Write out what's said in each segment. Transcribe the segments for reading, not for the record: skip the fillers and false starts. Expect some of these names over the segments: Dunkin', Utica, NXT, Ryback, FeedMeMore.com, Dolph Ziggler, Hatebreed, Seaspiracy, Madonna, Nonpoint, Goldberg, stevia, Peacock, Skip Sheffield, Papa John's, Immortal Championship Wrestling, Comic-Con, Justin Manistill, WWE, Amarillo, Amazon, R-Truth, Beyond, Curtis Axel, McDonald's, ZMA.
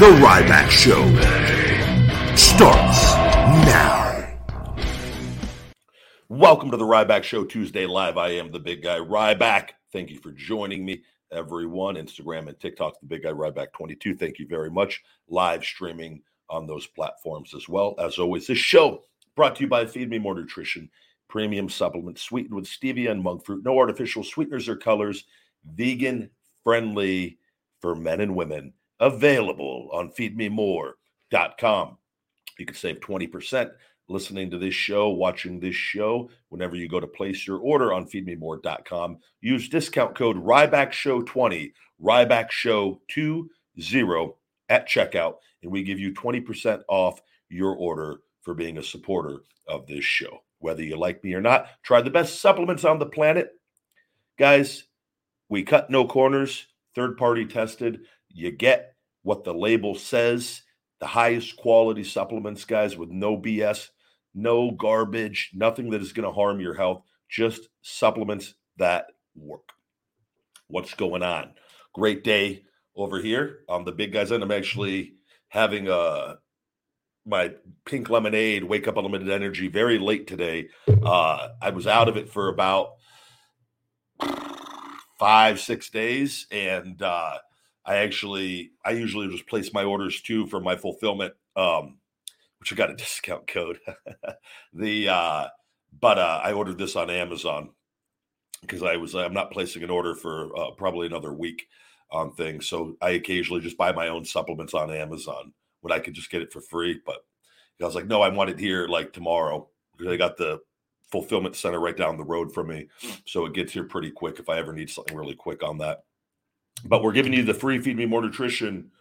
The Ryback Show starts now. Welcome to the Ryback Show Tuesday Live. I am the big guy Ryback. Thank you for joining me, everyone. Instagram and TikTok, the big guy Ryback 22. Thank you very much. Live streaming on those platforms as well. As always, this show brought to you by Feed Me More Nutrition, premium supplements sweetened with stevia and monk fruit. No artificial sweeteners or colors. Vegan friendly for men and women. Available on FeedMeMore.com. You can save 20% listening to this show, watching this show. Whenever you go to place your order on FeedMeMore.com, use discount code RYBACKSHOW20, RYBACKSHOW20 at checkout, and we give you 20% off your order for being a supporter of this show. Whether you like me or not, try the best supplements on the planet. Guys, we cut no corners, third-party tested. You get what the label says, the highest quality supplements, guys, with no BS, no garbage, nothing that is going to harm your health, just supplements that work. What's going on? Great day over here on the big guys. And I'm actually having my pink lemonade, wake up unlimited energy, very late today. I was out of it for about 5-6 days. And, I usually just place my orders too for my fulfillment, which I got a discount code. I ordered this on Amazon because I'm not placing an order for probably another week on things. So I occasionally just buy my own supplements on Amazon when I could just get it for free. But I was like, no, I want it here like tomorrow. They got the fulfillment center right down the road from me, so it gets here pretty quick if I ever need something really quick on that. But we're giving you the free Feed Me More Nutrition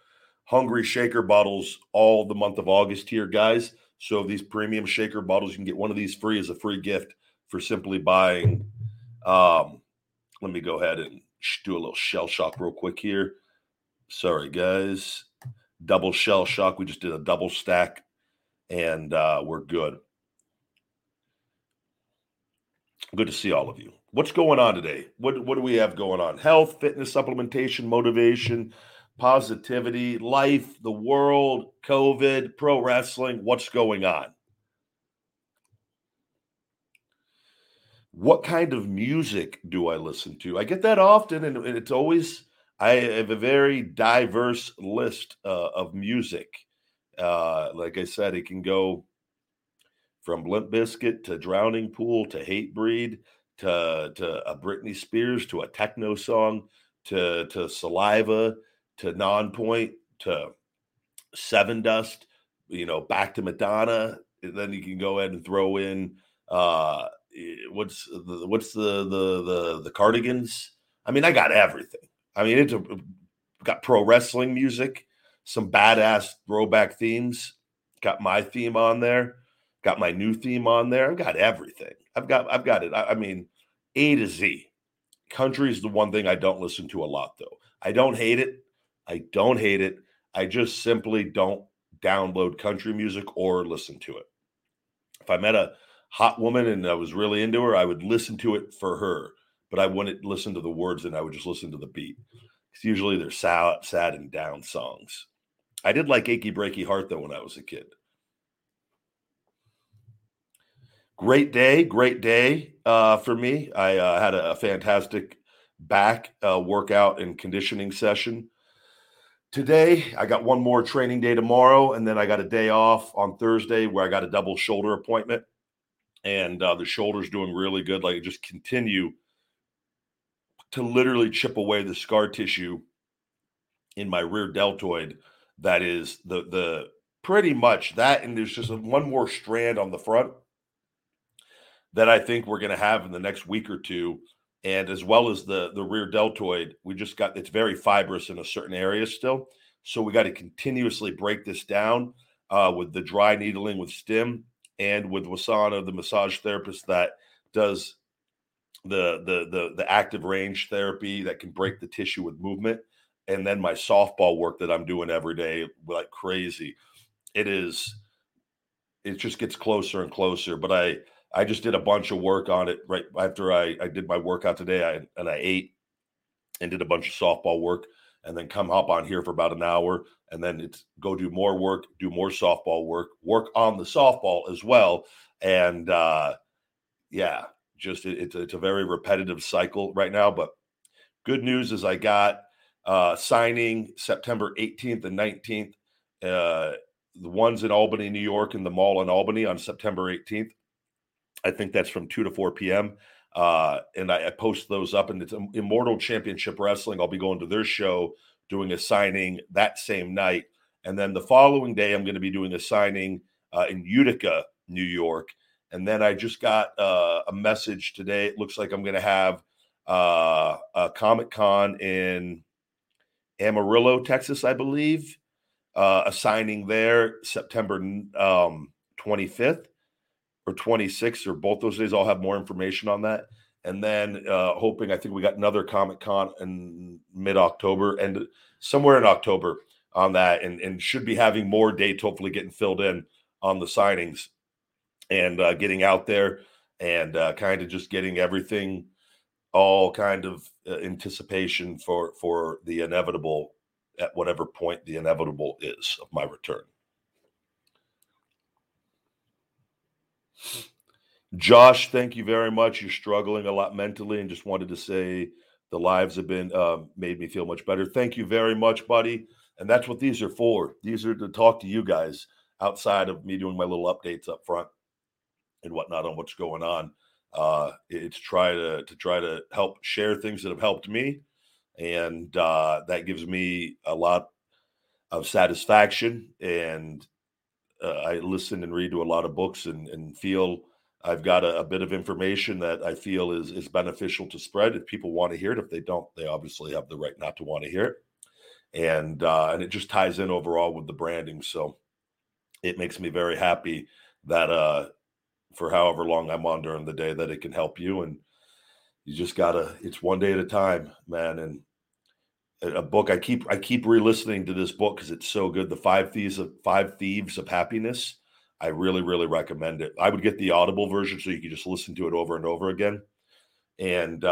Hungry Shaker bottles all the month of August here, guys. So these premium shaker bottles, you can get one of these free as a free gift for simply buying. Let me go ahead and do a little shell shock real quick here. Sorry, guys. Double shell shock. We just did a double stack, and we're good. Good to see all of you. What's going on today? What do we have going on? Health, fitness, supplementation, motivation, positivity, life, the world, COVID, pro wrestling. What's going on? What kind of music do I listen to? I get that often, and it's always, I have a very diverse list of music. Like I said, it can go from Limp Bizkit to Drowning Pool to Hatebreed to a Britney Spears to a techno song to Saliva to Nonpoint to Seven Dust, back to Madonna. And then you can go ahead and throw in what's the Cardigans. I mean, I got everything. I mean, got pro wrestling music, some badass throwback themes. Got my theme on there. Got my new theme on there. I've got everything. I've got it. I mean, A to Z. Country is the one thing I don't listen to a lot, though. I don't hate it. I just simply don't download country music or listen to it. If I'm at a hot woman and I was really into her, I would listen to it for her, but I wouldn't listen to the words and I would just listen to the beat. Because usually they're sad and down songs. I did like Achy Breaky Heart, though, when I was a kid. Great day for me. I had a fantastic back workout and conditioning session today. I got one more training day tomorrow, and then I got a day off on Thursday where I got a double shoulder appointment, and the shoulder's doing really good. Like, just continue to literally chip away the scar tissue in my rear deltoid. That is the pretty much that, and there's just one more strand on the front that I think we're going to have in the next week or two. And as well as the rear deltoid, we just got, it's very fibrous in a certain area still. So we got to continuously break this down with the dry needling with Stim and with Wasana, the massage therapist that does the active range therapy that can break the tissue with movement. And then my softball work that I'm doing every day like crazy. It just gets closer and closer. But I just did a bunch of work on it right after I did my workout today, and I ate and did a bunch of softball work, and then come hop on here for about an hour, and then it's go do more work, do more softball work on the softball as well. And it's a very repetitive cycle right now. But good news is I got signing September 18th and 19th. The one's in Albany, New York, in the mall in Albany on September 18th. I think that's from 2 to 4 p.m. And I post those up, and it's Immortal Championship Wrestling. I'll be going to their show, doing a signing that same night. And then the following day, I'm going to be doing a signing in Utica, New York. And then I just got a message today. It looks like I'm going to have a Comic-Con in Amarillo, Texas, I believe, a signing there September 25th. Or 26, or both those days. I'll have more information on that. And then I think we got another Comic-Con in mid-October and somewhere in October on that, and should be having more dates, hopefully getting filled in on the signings and getting out there and kind of just getting everything all kind of anticipation for the inevitable at whatever point the inevitable is of my return. Josh, thank you very much. You're struggling a lot mentally and just wanted to say the lives have been made me feel much better. Thank you very much, buddy. And that's what these are for. These are to talk to you guys outside of me doing my little updates up front and whatnot on what's going on. It's try to help share things that have helped me, and that gives me a lot of satisfaction. And I listen and read to a lot of books and feel I've got a bit of information that I feel is beneficial to spread. If people want to hear it, if they don't, they obviously have the right not to want to hear it. And it just ties in overall with the branding. So it makes me very happy that for however long I'm on during the day that it can help you. And you just it's one day at a time, man. And a book I keep re-listening to this book because it's so good. The Five Thieves of Happiness. I really, really recommend it. I would get the Audible version so you can just listen to it over and over again. And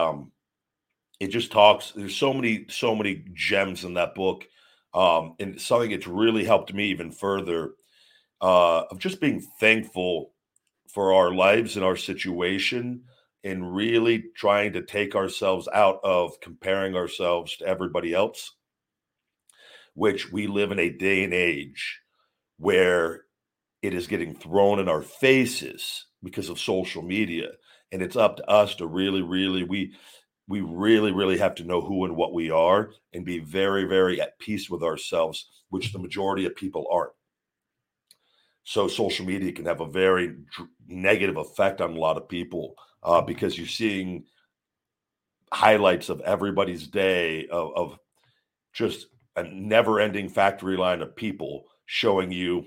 it just talks. There's so many gems in that book. And something that's really helped me even further of just being thankful for our lives and our situation. And really trying to take ourselves out of comparing ourselves to everybody else, which we live in a day and age where it is getting thrown in our faces because of social media. And it's up to us to really, really have to know who and what we are and be very, very at peace with ourselves, which the majority of people aren't. So social media can have a very negative effect on a lot of people because you're seeing highlights of everybody's day of just a never-ending factory line of people showing you,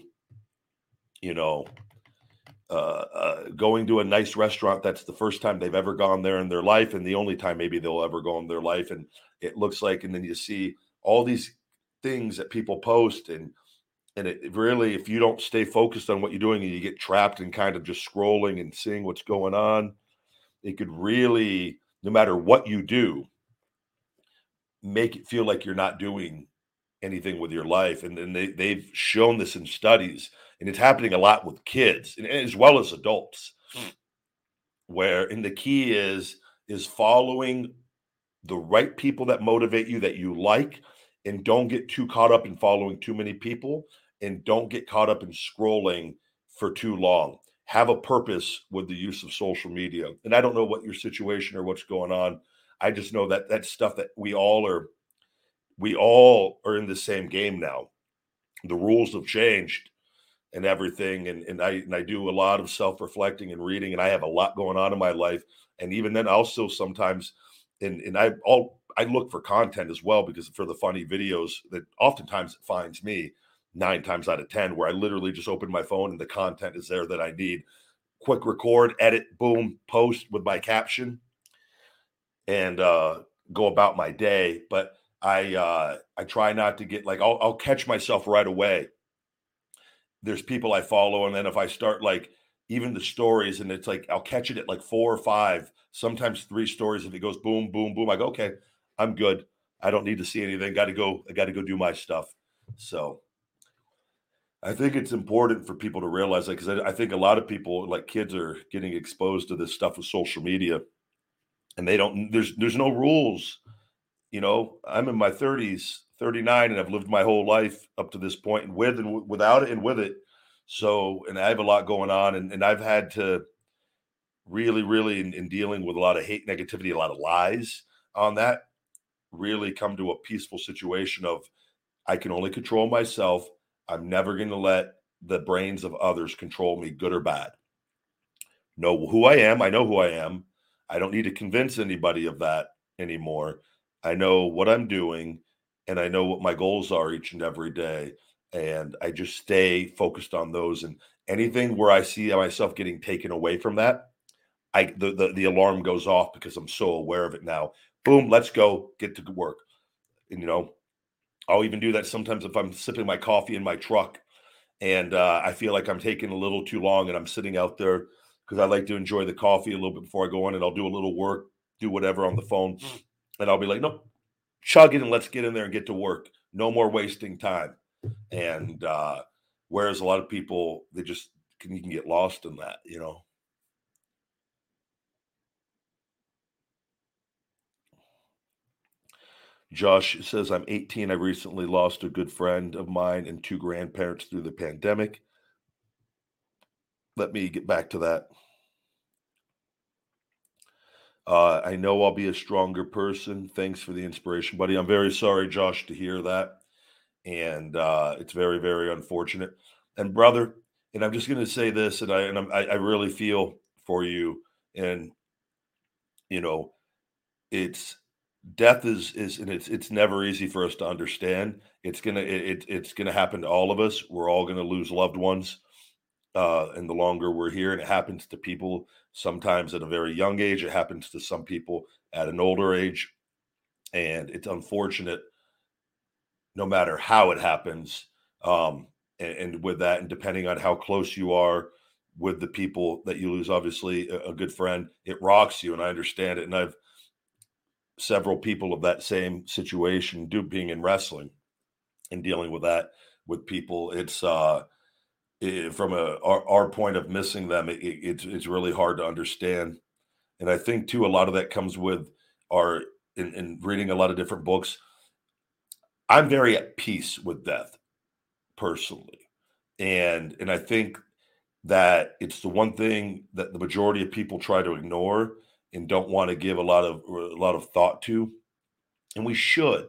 going to a nice restaurant that's the first time they've ever gone there in their life and the only time maybe they'll ever go in their life. And it looks like, and then you see all these things that people post and And it really, if you don't stay focused on what you're doing and you get trapped in kind of just scrolling and seeing what's going on, it could really, no matter what you do, make it feel like you're not doing anything with your life. And then they've shown this in studies, and it's happening a lot with kids and as well as adults, where, and the key is following the right people that motivate you, that you like, and don't get too caught up in following too many people, and don't get caught up in scrolling for too long. Have a purpose with the use of social media. And I don't know what your situation or what's going on. I just know that that's stuff that we all are in the same game now. The rules have changed and everything. And I do a lot of self-reflecting and reading, and I have a lot going on in my life. And even then I'll still sometimes, I look for content as well, because for the funny videos that oftentimes it finds me 9 times out of 10, where I literally just open my phone and the content is there that I need. Quick record, edit, boom, post with my caption, and go about my day. But I try not to get like, I'll catch myself right away. There's people I follow, and then if I start like even the stories, and it's like I'll catch it at like 4 or 5, sometimes 3 stories. If it goes boom, boom, boom, I go, okay, I'm good. I don't need to see anything. I got to go do my stuff. So I think it's important for people to realize that, because I think a lot of people, like kids, are getting exposed to this stuff with social media, and they don't. There's no rules. You know, I'm in my 30s, 39, and I've lived my whole life up to this point, and with and without it, and with it. So, and I have a lot going on, and I've had to really, really, in dealing with a lot of hate, negativity, a lot of lies on that, really come to a peaceful situation of, I can only control myself. I'm never going to let the brains of others control me, good or bad. Know who I am. I know who I am. I don't need to convince anybody of that anymore. I know what I'm doing, and I know what my goals are each and every day. And I just stay focused on those, and anything where I see myself getting taken away from that, the alarm goes off, because I'm so aware of it now. Boom, let's go get to work. And, you know, I'll even do that sometimes if I'm sipping my coffee in my truck, and I feel like I'm taking a little too long, and I'm sitting out there, because I like to enjoy the coffee a little bit before I go on, and I'll do a little work, do whatever on the phone, and I'll be like, no, chug it, and let's get in there and get to work. No more wasting time. And whereas a lot of people, they just you can get lost in that, you know. Josh says, I'm 18. I recently lost a good friend of mine and 2 grandparents through the pandemic. Let me get back to that. I know I'll be a stronger person. Thanks for the inspiration, buddy. I'm very sorry, Josh, to hear that. And it's very, very unfortunate. And brother, and I'm just going to say this, and I really feel for you. And, you know, it's, death is, and it's never easy for us to understand. It's gonna happen to all of us. We're all gonna lose loved ones, and the longer we're here, and it happens to people sometimes at a very young age. It happens to some people at an older age, and it's unfortunate. No matter how it happens, and with that, and depending on how close you are with the people that you lose, obviously a good friend, it rocks you, and I understand it, and I've several people of that same situation do being in wrestling and dealing with that with people. It's from our point of missing them, it's really hard to understand. And I think too, a lot of that comes with our in reading a lot of different books. I'm very at peace with death personally. And I think that it's the one thing that the majority of people try to ignore and don't want to give a lot of thought to. And we should,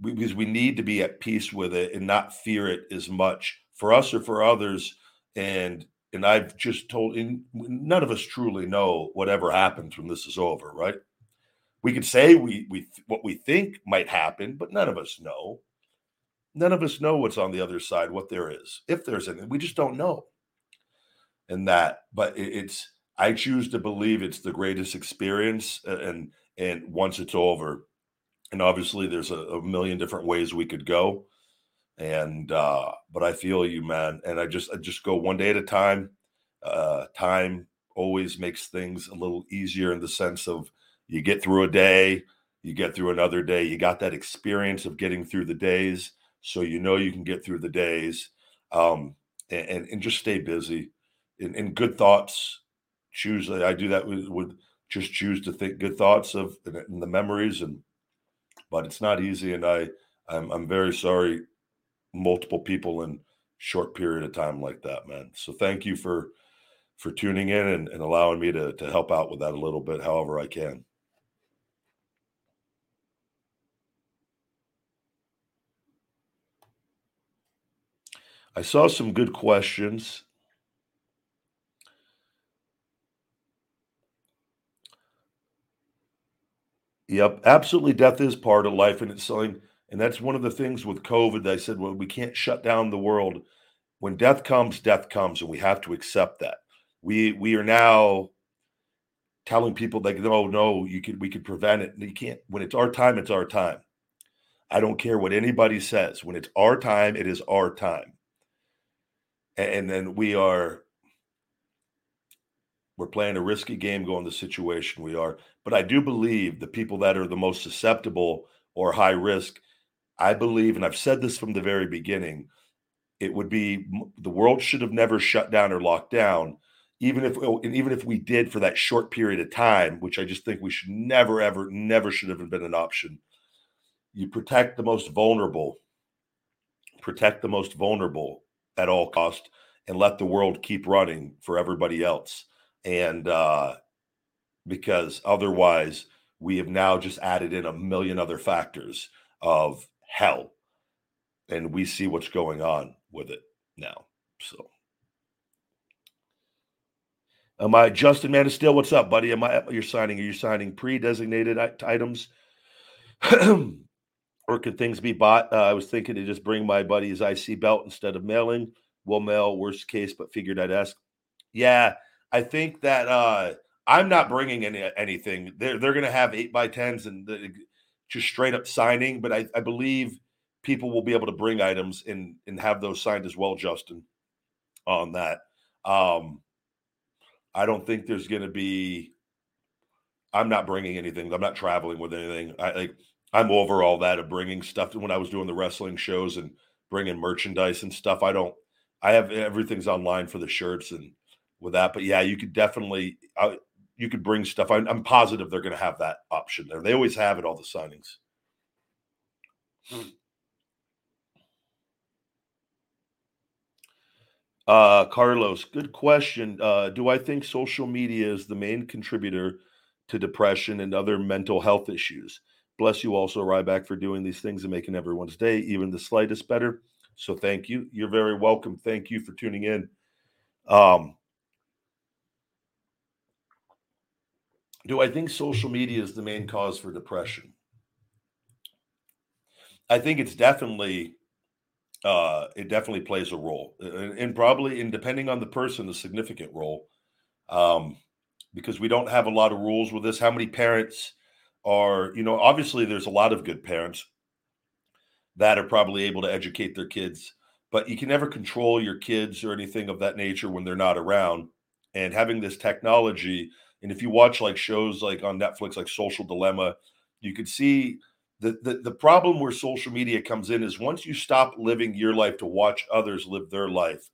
because we need to be at peace with it and not fear it as much for us or for others. And I've just told, and none of us truly know whatever happens when this is over, right? We could say we what we think might happen, but none of us know. None of us know what's on the other side, what there is. If there's anything, we just don't know. And that, but it's, I choose to believe it's the greatest experience, and once it's over, and obviously there's a million different ways we could go, And but I feel you, man. And I just go one day at a time. Time always makes things a little easier in the sense of you get through a day, you get through another day. You got that experience of getting through the days, so you know you can get through the days. And just stay busy. And good thoughts. Choose. I do that with just choose to think good thoughts of and the memories. And but it's not easy. And I'm very sorry. Multiple people in short period of time like that, man. So thank you for tuning in and allowing me to help out with that a little bit, however I can. I saw some good questions. Yep, absolutely. Death is part of life, and it's something. And that's one of the things with COVID that I said, well, we can't shut down the world. When death comes, and we have to accept that. We are now telling people like, no, we could prevent it. You can't. When it's our time, it's our time. I don't care what anybody says. When it's our time, it is our time. And then we're playing a risky game going the situation we are. But I do believe the people that are the most susceptible or high risk, I believe, and I've said this from the very beginning, it would be the world should have never shut down or locked down, even if we did for that short period of time, which I just think we should never, ever, never should have been an option. You protect the most vulnerable, at all cost, and let the world keep running for everybody else. And because otherwise, we have now just added in a million other factors of hell, and we see what's going on with it now. So, Justin Manistill, what's up, buddy? Are you signing pre-designated items, or could things be bought? I was thinking to just bring my buddy his IC belt instead of mailing. We'll mail, worst case, but figured I'd ask. Yeah, I think that I'm not bringing anything. They're going to have 8x10s and just straight up signing, but I believe people will be able to bring items and have those signed as well, Justin, on that. I don't think there's going to be – I'm not bringing anything. I'm not traveling with anything. I'm over all that of bringing stuff. When I was doing the wrestling shows and bringing merchandise and stuff, I have – everything's online for the shirts and with that. But, yeah, you could definitely you could bring stuff. I'm positive they're going to have that option there. They always have it, all the signings. Carlos, good question. Do I think social media is the main contributor to depression and other mental health issues? Bless you also, Ryback, for doing these things and making everyone's day, even the slightest, better. So thank you. You're very welcome. Thank you for tuning in. Do I think social media is the main cause for depression? I think it's definitely, it plays a role, and probably, and depending on the person, a significant role, because we don't have a lot of rules with this. How many parents are, obviously there's a lot of good parents that are probably able to educate their kids, but you can never control your kids or anything of that nature when they're not around. And having this technology, and if you watch shows on Netflix, Social Dilemma, you could see the problem where social media comes in is once you stop living your life to watch others live their life,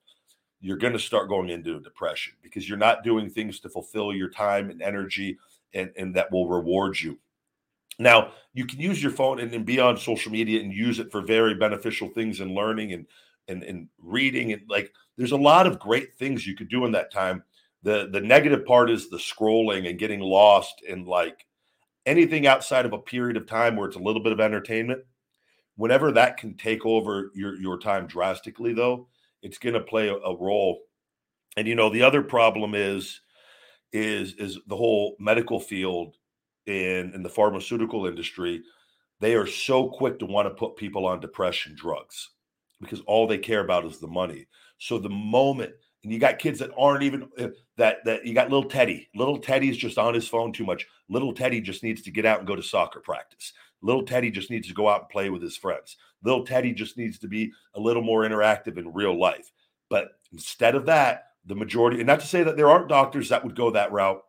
you're going to start going into depression because you're not doing things to fulfill your time and energy and that will reward you. Now, you can use your phone and then be on social media and use it for very beneficial things and learning and reading. And there's a lot of great things you could do in that time. The negative part is the scrolling and getting lost in anything outside of a period of time where it's a little bit of entertainment. Whenever that can take over your time drastically, though, it's going to play a role. And, the other problem is the whole medical field in the pharmaceutical industry. They are so quick to want to put people on depression drugs because all they care about is the money. So the moment... And you got kids that aren't even that you got little Teddy. Little Teddy's just on his phone too much. Little Teddy just needs to get out and go to soccer practice. Little Teddy just needs to go out and play with his friends. Little Teddy just needs to be a little more interactive in real life. But instead of that, the majority, and not to say that there aren't doctors that would go that route.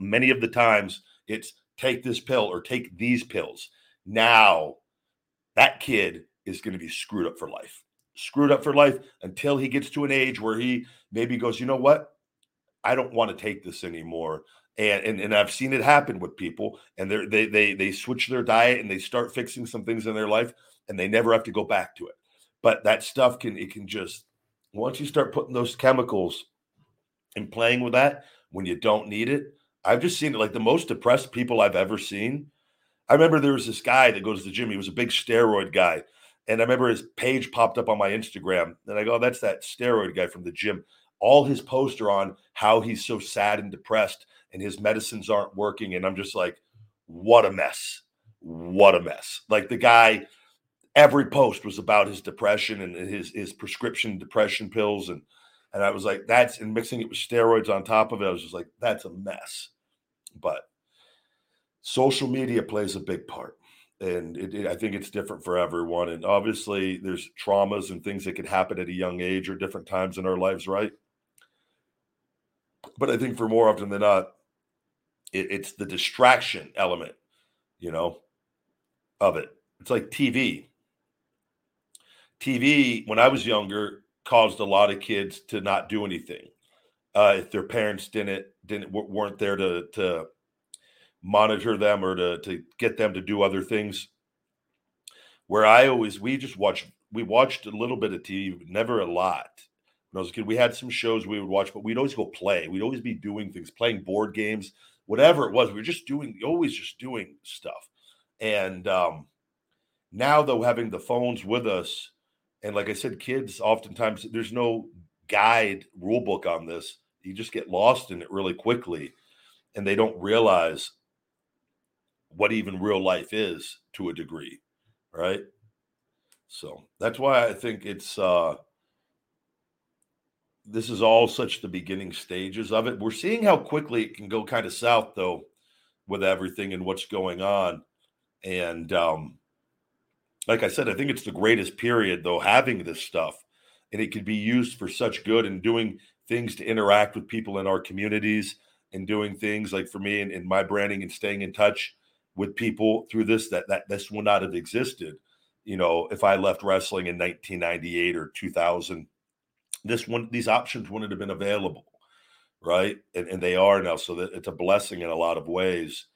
Many of the times it's take this pill or take these pills. Now that kid is going to be screwed up for life. Screwed up for life until he gets to an age where he maybe goes, you know what? I don't want to take this anymore. And I've seen it happen with people, and they switch their diet and they start fixing some things in their life, and they never have to go back to it. But that stuff can just, once you start putting those chemicals and playing with that when you don't need it, I've just seen it. Like the most depressed people I've ever seen. I remember there was this guy that goes to the gym. He was a big steroid guy. And I remember his page popped up on my Instagram. And I go, oh, that's that steroid guy from the gym. All his posts are on how he's so sad and depressed and his medicines aren't working. And I'm just like, what a mess. What a mess. Like the guy, every post was about his depression and his prescription depression pills. And I was like, that's, and mixing it with steroids on top of it. I was just like, that's a mess. But social media plays a big part. And I think it's different for everyone. And obviously there's traumas and things that could happen at a young age or different times in our lives, right? But I think for more often than not, it's the distraction element, you know, of it. It's like TV. TV, when I was younger, caused a lot of kids to not do anything. If their parents weren't there to monitor them or to get them to do other things, where we watched a little bit of TV, but never a lot. When I was a kid, we had some shows we would watch, but we'd always go play. We'd always be doing things, playing board games, whatever it was. We were always just doing stuff. And now though, having the phones with us, and like I said, kids, oftentimes there's no guide rule book on this. You just get lost in it really quickly, and they don't realize what even real life is to a degree, right? So that's why I think it's this is all such the beginning stages of it. We're seeing how quickly it can go kind of south, though, with everything and what's going on. And like I said, I think it's the greatest period, though, having this stuff. And it could be used for such good and doing things to interact with people in our communities and doing things like for me and my branding and staying in touch with people through this, that this would not have existed. You know, if I left wrestling in 1998 or 2000, these options wouldn't have been available. Right. And they are now. So that it's a blessing in a lot of ways,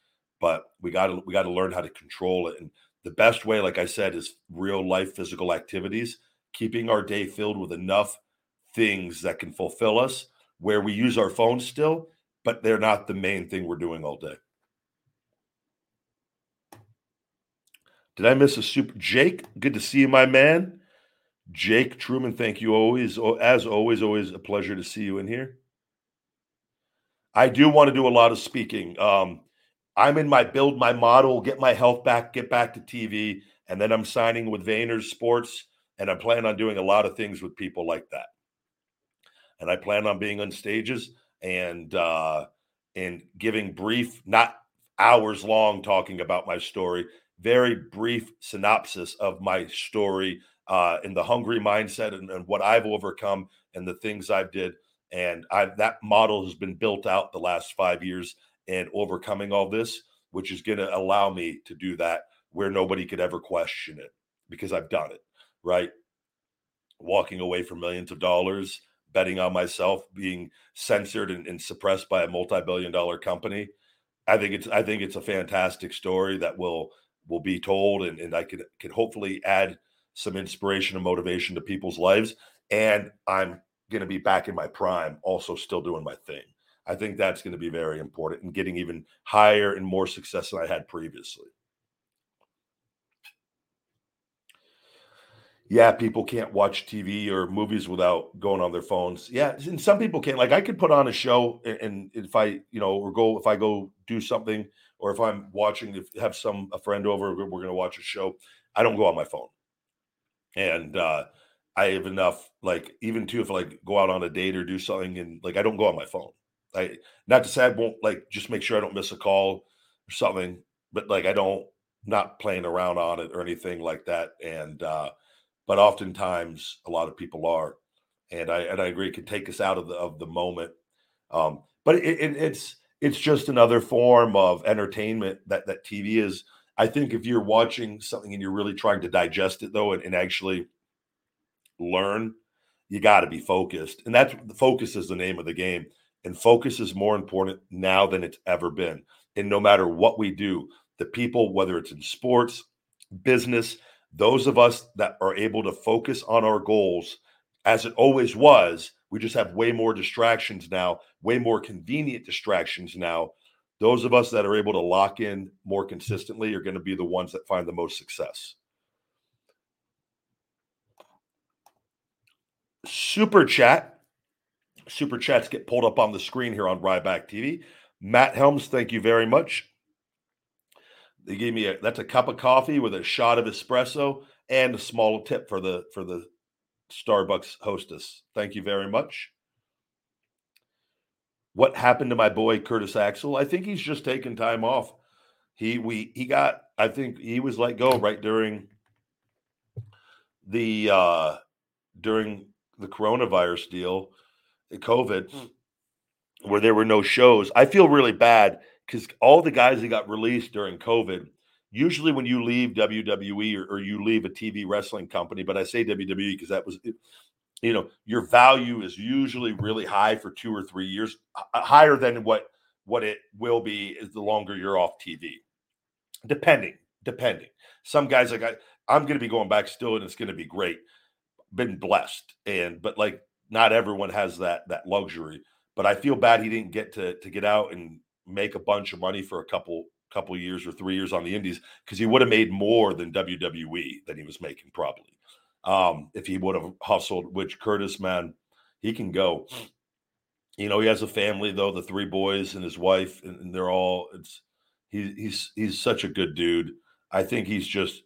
but we got to learn how to control it. And the best way, like I said, is real life, physical activities, keeping our day filled with enough things that can fulfill us where we use our phones still, but they're not the main thing we're doing all day. Did I miss a super? Jake, good to see you, my man. Jake Truman, thank you always. As always, always a pleasure to see you in here. I do want to do a lot of speaking. I'm in my build, my model, get my health back, get back to TV, and then I'm signing with Vayner Sports, and I plan on doing a lot of things with people like that. And I plan on being on stages and giving brief, not hours long, talking about my story, very brief synopsis of my story in the hungry mindset and what I've overcome and the things I've did. And that model has been built out the last 5 years and overcoming all this, which is going to allow me to do that where nobody could ever question it because I've done it, right? Walking away from millions of dollars, betting on myself, being censored and suppressed by a multi-billion-dollar company. I think it's a fantastic story that will be told, and I could hopefully add some inspiration and motivation to people's lives. And I'm going to be back in my prime, also still doing my thing. I think that's going to be very important and getting even higher and more success than I had previously. Yeah, people can't watch TV or movies without going on their phones. Yeah, and some people can't. Like I could put on a show, and if I, you know, or go if I go do something, or if I'm watching, if have a friend over, we're going to watch a show. I don't go on my phone, and I have enough. Like even too, if I like go out on a date or do something, and like I don't go on my phone. Not to say I won't like just make sure I don't miss a call or something, but like I don't. not playing around on it or anything like that. And but oftentimes a lot of people are, and I agree, it can take us out of the moment. But it's just another form of entertainment that TV is. I think if you're watching something and you're really trying to digest it though, and actually learn, you got to be focused, and that's focus is the name of the game. And focus is more important now than it's ever been. And no matter what we do, the people, whether it's in sports, business, those of us that are able to focus on our goals, as it always was, we just have way more distractions now, way more convenient distractions now. Those of us that are able to lock in more consistently are going to be the ones that find the most success. Super chat. Super chats get pulled up on the screen here on Ryback TV. Matt Helms, thank you very much. They gave me that's a cup of coffee with a shot of espresso and a small tip for the Starbucks hostess. Thank you very much. What happened to my boy Curtis Axel? I think he's just taking time off. I think he was let go right during the coronavirus deal, COVID, where there were no shows. I feel really bad because all the guys that got released during COVID, usually when you leave WWE or you leave a TV wrestling company, but I say WWE because that was, your value is usually really high for 2 or 3 years, higher than what it will be is the longer you're off TV. Depending. Some guys I'm going to be going back still, and it's going to be great. Been blessed, but not everyone has that luxury. But I feel bad he didn't get to get out and make a bunch of money for a couple years or 3 years on the indies, because he would have made more than WWE than he was making probably if he would have hustled. Which Curtis, man, he can go. He has a family though, the 3 boys and his wife, and they're all. He's such a good dude. I think he's just.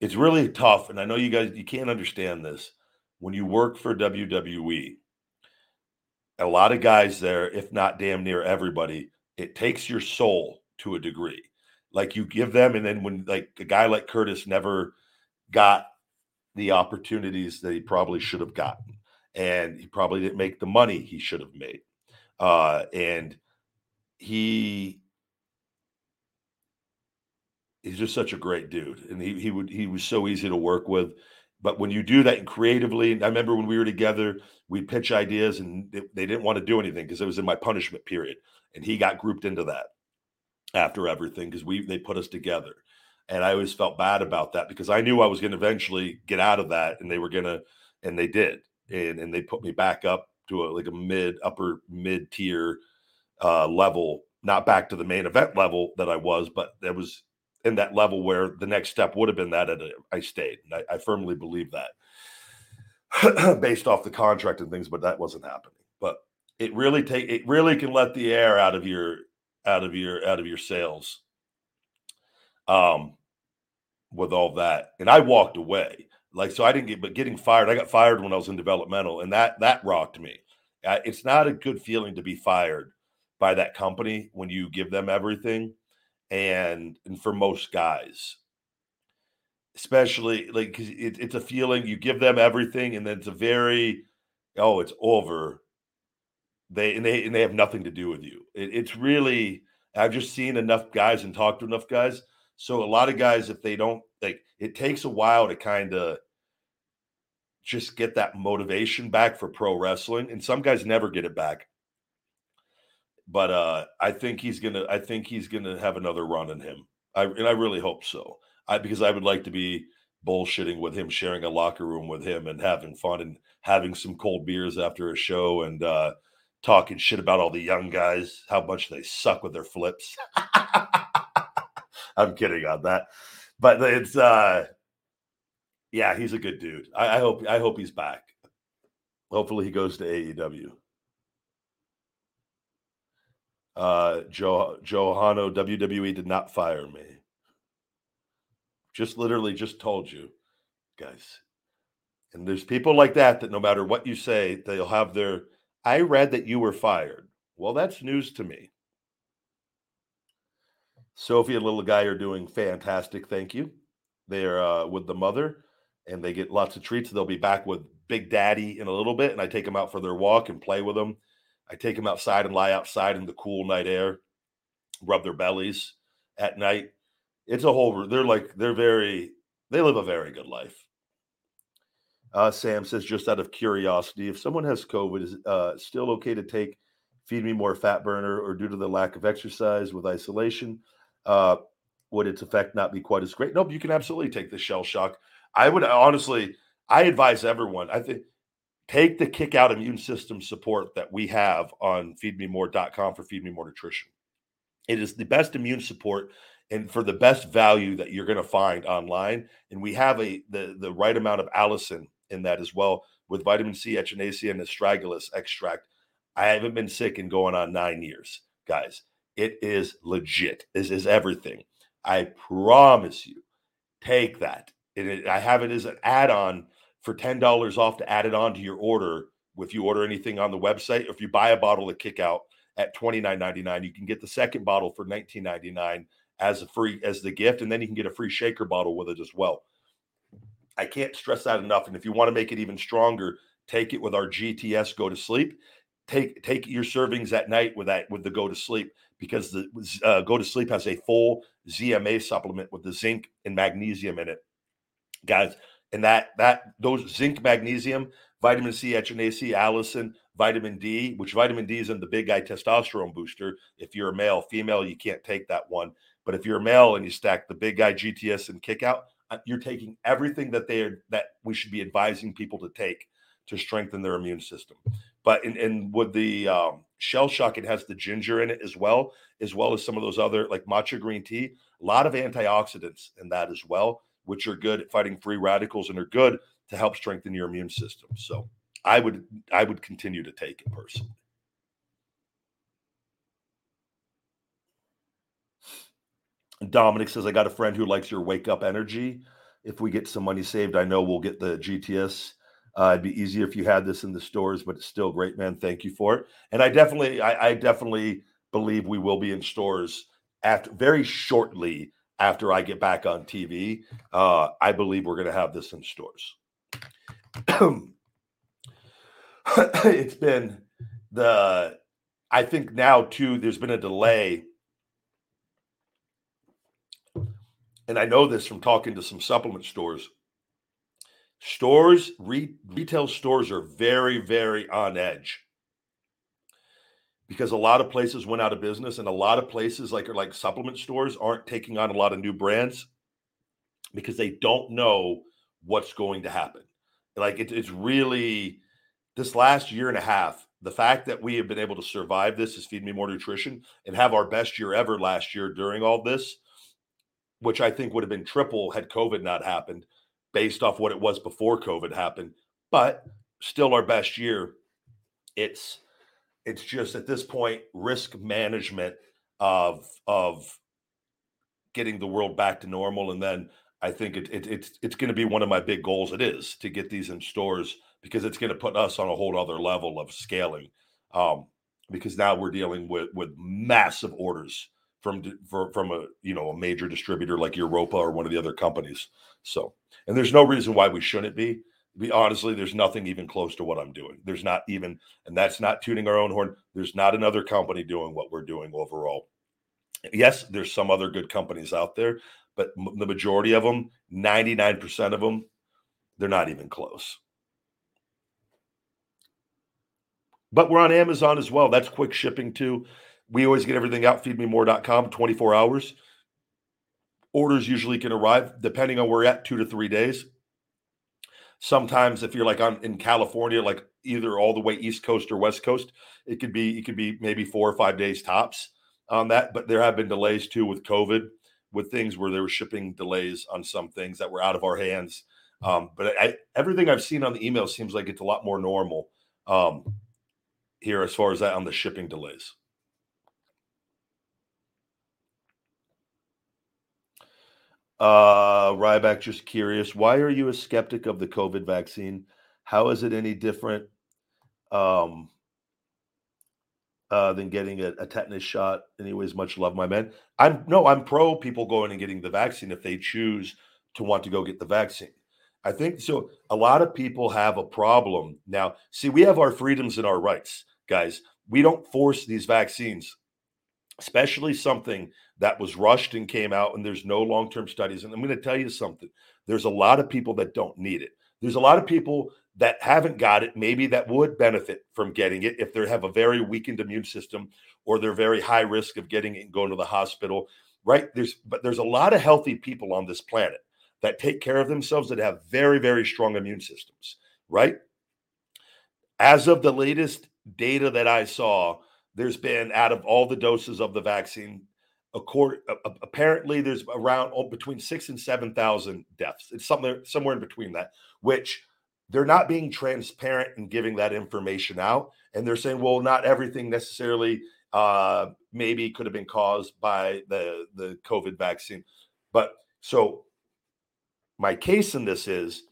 It's really tough, and I know you guys, you can't understand this. When you work for WWE, a lot of guys there, if not damn near everybody, it takes your soul to a degree. Like you give them, and then when a guy like Curtis never got the opportunities that he probably should have gotten, and he probably didn't make the money he should have made. And he's just such a great dude, and he was so easy to work with. But when you do that and creatively, and I remember when we were together, we'd pitch ideas and they didn't want to do anything because it was in my punishment period. And he got grouped into that after everything because they put us together. And I always felt bad about that because I knew I was going to eventually get out of that, and they did. And they put me back up to a upper mid tier level, not back to the main event level that I was, but that was in that level where the next step would have been that I stayed. And I firmly believe that based off the contract and things, but that wasn't happening. But it really can let the air out of your sails with all that. And I walked away. Getting fired, I got fired when I was in developmental, and that rocked me. It's not a good feeling to be fired by that company when you give them everything. And for most guys, especially because it's a feeling you give them everything, and then it's it's over. They have nothing to do with you. It's really, I've just seen enough guys and talked to enough guys. So a lot of guys, if they don't it takes a while to kind of just get that motivation back for pro wrestling, and some guys never get it back. But I think he's gonna have another run in him. I really hope so. Because I would like to be bullshitting with him, sharing a locker room with him, and having fun and having some cold beers after a show, and talking shit about all the young guys, how much they suck with their flips. I'm kidding on that, but it's he's a good dude. I hope he's back. Hopefully, he goes to AEW. Johanno, WWE did not fire me. Just told you guys. And there's people like that no matter what you say, they'll have their, I read that you were fired. Well, that's news to me. Sophie and little guy are doing fantastic. Thank you. They're with the mother, and they get lots of treats. They'll be back with Big Daddy in a little bit, and I take them out for their walk and play with them. I take them outside and lie outside in the cool night air, rub their bellies at night. It's a whole, they live a very good life. Sam says, just out of curiosity, if someone has COVID, is still okay to take Feed Me More Fat Burner, or due to the lack of exercise with isolation, would its effect not be quite as great? Nope, you can absolutely take the shell shock. I advise everyone, I think, take the kick out immune system support that we have on FeedMeMore.com for Feed Me More Nutrition. It is the best immune support and for the best value that you're going to find online. And we have the right amount of allicin in that as well, with vitamin C, echinacea, and astragalus extract. I haven't been sick in going on 9 years, guys. It is legit. This is everything. I promise you, take that. I have it as an add-on for $10 off to add it on to your order. If you order anything on the website, if you buy a bottle of Kick Out at $29.99, you can get the second bottle for $19.99 as the gift, and then you can get a free shaker bottle with it as well. I can't stress that enough. And if you want to make it even stronger, take it with our GTS Go to Sleep. Take your servings at night with the Go to Sleep, because the Go to Sleep has a full ZMA supplement with the zinc and magnesium in it, guys. And those zinc, magnesium, vitamin C, echinacea, allicin, vitamin D, which vitamin D is in the big guy testosterone booster. If you're a male, female, you can't take that one. But if you're a male and you stack the big guy, GTS, and Kick Out, you're taking everything that we should be advising people to take to strengthen their immune system. But with the shell shock, it has the ginger in it as well as some of those other, like matcha green tea, a lot of antioxidants in that as well, which are good at fighting free radicals and are good to help strengthen your immune system. So I would continue to take it personally. Dominic says, I got a friend who likes your wake up energy. If we get some money saved, I know we'll get the GTS. It'd be easier if you had this in the stores, but it's still great, man. Thank you for it. And I definitely believe we will be in stores very shortly after I get back on TV. I believe we're going to have this in stores. I think now too, there's been a delay. And I know this from talking to some supplement stores. Retail stores are very, very on edge, because a lot of places went out of business, and a lot of places like supplement stores aren't taking on a lot of new brands because they don't know what's going to happen. Like it's really this last year and a half, the fact that we have been able to survive this is Feed Me More Nutrition and have our best year ever last year during all this, which I think would have been triple had COVID not happened based off what it was before COVID happened, but still our best year. It's just at this point, risk management of getting the world back to normal. And then I think it's going to be one of my big goals. It is to get these in stores, because it's going to put us on a whole other level of scaling, because now we're dealing with massive orders from a major distributor like Europa or one of the other companies. So, and there's no reason why we shouldn't be. Honestly, there's nothing even close to what I'm doing. There's not even, and that's not tooting our own horn. There's not another company doing what we're doing overall. Yes, there's some other good companies out there, but the majority of them, 99% of them, they're not even close. But we're on Amazon as well. That's quick shipping too. We always get everything out, feedmemore.com, 24 hours. Orders usually can arrive, depending on where we're at, 2 to 3 days. Sometimes if you're like I'm in California, like either all the way East Coast or West Coast, it could be maybe 4 or 5 days tops on that. But there have been delays too with COVID, with things where there were shipping delays on some things that were out of our hands. But everything I've seen on the email seems like it's a lot more normal here as far as that on the shipping delays. Ryback, just curious, why are you a skeptic of the COVID vaccine? How is it any different than getting a tetanus shot. Anyways, much love, my man. I'm pro people going and getting the vaccine if they choose to want to go get the vaccine. I think so. A lot of people have a problem now. See, we have our freedoms and our rights, guys. We don't force these vaccines, especially something that was rushed and came out and there's no long-term studies. And I'm going to tell you something. There's a lot of people that don't need it. There's a lot of people that haven't got it, maybe that would benefit from getting it if they have a very weakened immune system or they're very high risk of getting it and going to the hospital, right? But there's a lot of healthy people on this planet that take care of themselves that have very, very strong immune systems, right? As of the latest data that I saw, there's been, out of all the doses of the vaccine, apparently there's around between 6,000 and 7,000 deaths. It's somewhere in between that, which they're not being transparent in giving that information out. And they're saying, well, not everything necessarily maybe could have been caused by the COVID vaccine. But so my case in this is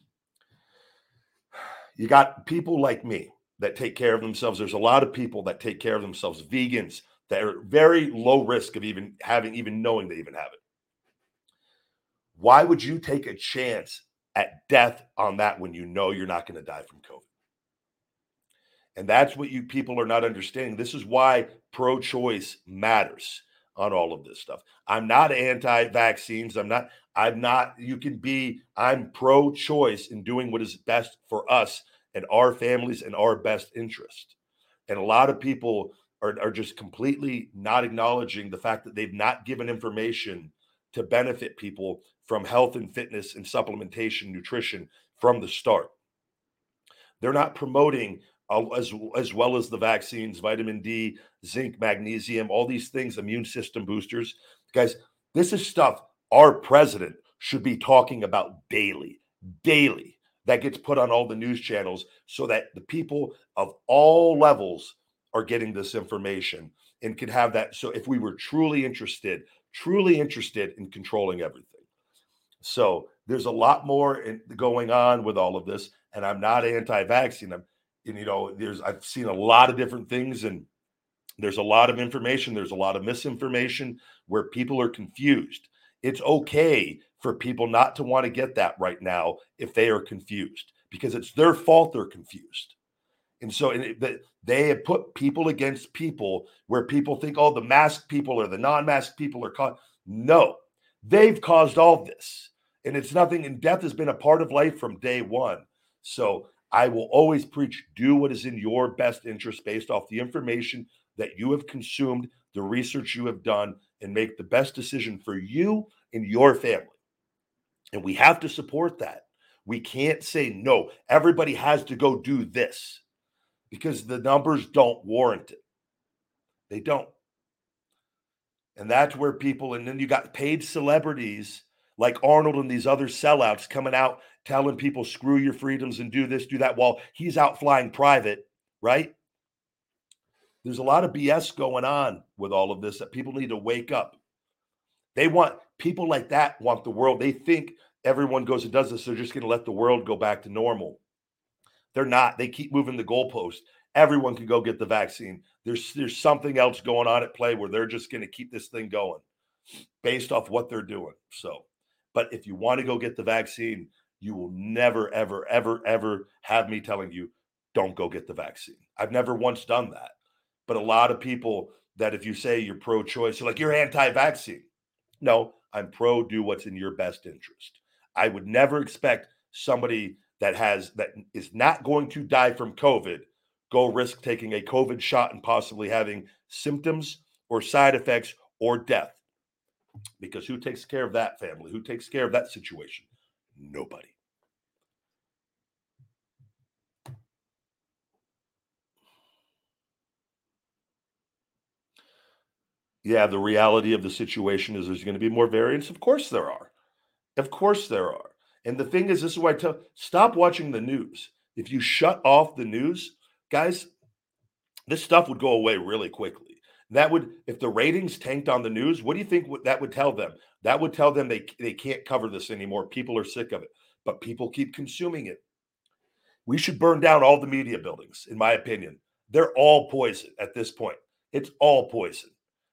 you got people like me that take care of themselves. There's a lot of people that take care of themselves, vegans, that are very low risk of even knowing they even have it. Why would you take a chance at death on that when you know you're not going to die from COVID? And that's what you people are not understanding. This is why pro-choice matters on all of this stuff. I'm not anti-vaccines. I'm pro-choice in doing what is best for us and our families and our best interest. And a lot of people are just completely not acknowledging the fact that they've not given information to benefit people from health and fitness and supplementation, nutrition from the start. They're not promoting as well as the vaccines, vitamin D, zinc, magnesium, all these things, immune system boosters. Guys, this is stuff our president should be talking about daily. That gets put on all the news channels so that the people of all levels are getting this information and can have that. So if we were truly interested in controlling everything. So there's a lot more going on with all of this. And I'm not anti-vaccine. I've seen a lot of different things, and there's a lot of information. There's a lot of misinformation where people are confused. It's okay for people not to want to get that right now if they are confused, because it's their fault they're confused. And so they have put people against people where people think, oh, the masked people or the non-masked people are caught. No, they've caused all this, and it's nothing. And death has been a part of life from day one. So I will always preach, do what is in your best interest based off the information that you have consumed, the research you have done, and make the best decision for you and your family. And we have to support that. We can't say, no, everybody has to go do this, because the numbers don't warrant it. They don't. And that's where people, and then you got paid celebrities like Arnold and these other sellouts coming out telling people, screw your freedoms and do this, do that, while he's out flying private, right? There's a lot of BS going on with all of this that people need to wake up. People like that want the world. They think everyone goes and does this, they're just going to let the world go back to normal. They're not. They keep moving the goalpost. Everyone can go get the vaccine. There's something else going on at play where they're just going to keep this thing going based off what they're doing. So, but if you want to go get the vaccine, you will never, ever, ever, ever have me telling you, don't go get the vaccine. I've never once done that. But a lot of people that if you say you're pro-choice, you're like, you're anti-vaccine. No, I'm pro, do what's in your best interest. I would never expect somebody that is not going to die from COVID, go risk taking a COVID shot and possibly having symptoms or side effects or death. Because who takes care of that family? Who takes care of that situation? Nobody. Yeah, the reality of the situation is there's going to be more variants. Of course there are. Of course there are. And the thing is, this is why I stop watching the news. If you shut off the news, guys, this stuff would go away really quickly. If the ratings tanked on the news, what do you think that would tell them? That would tell them they can't cover this anymore. People are sick of it, but people keep consuming it. We should burn down all the media buildings, in my opinion. They're all poison at this point. It's all poison.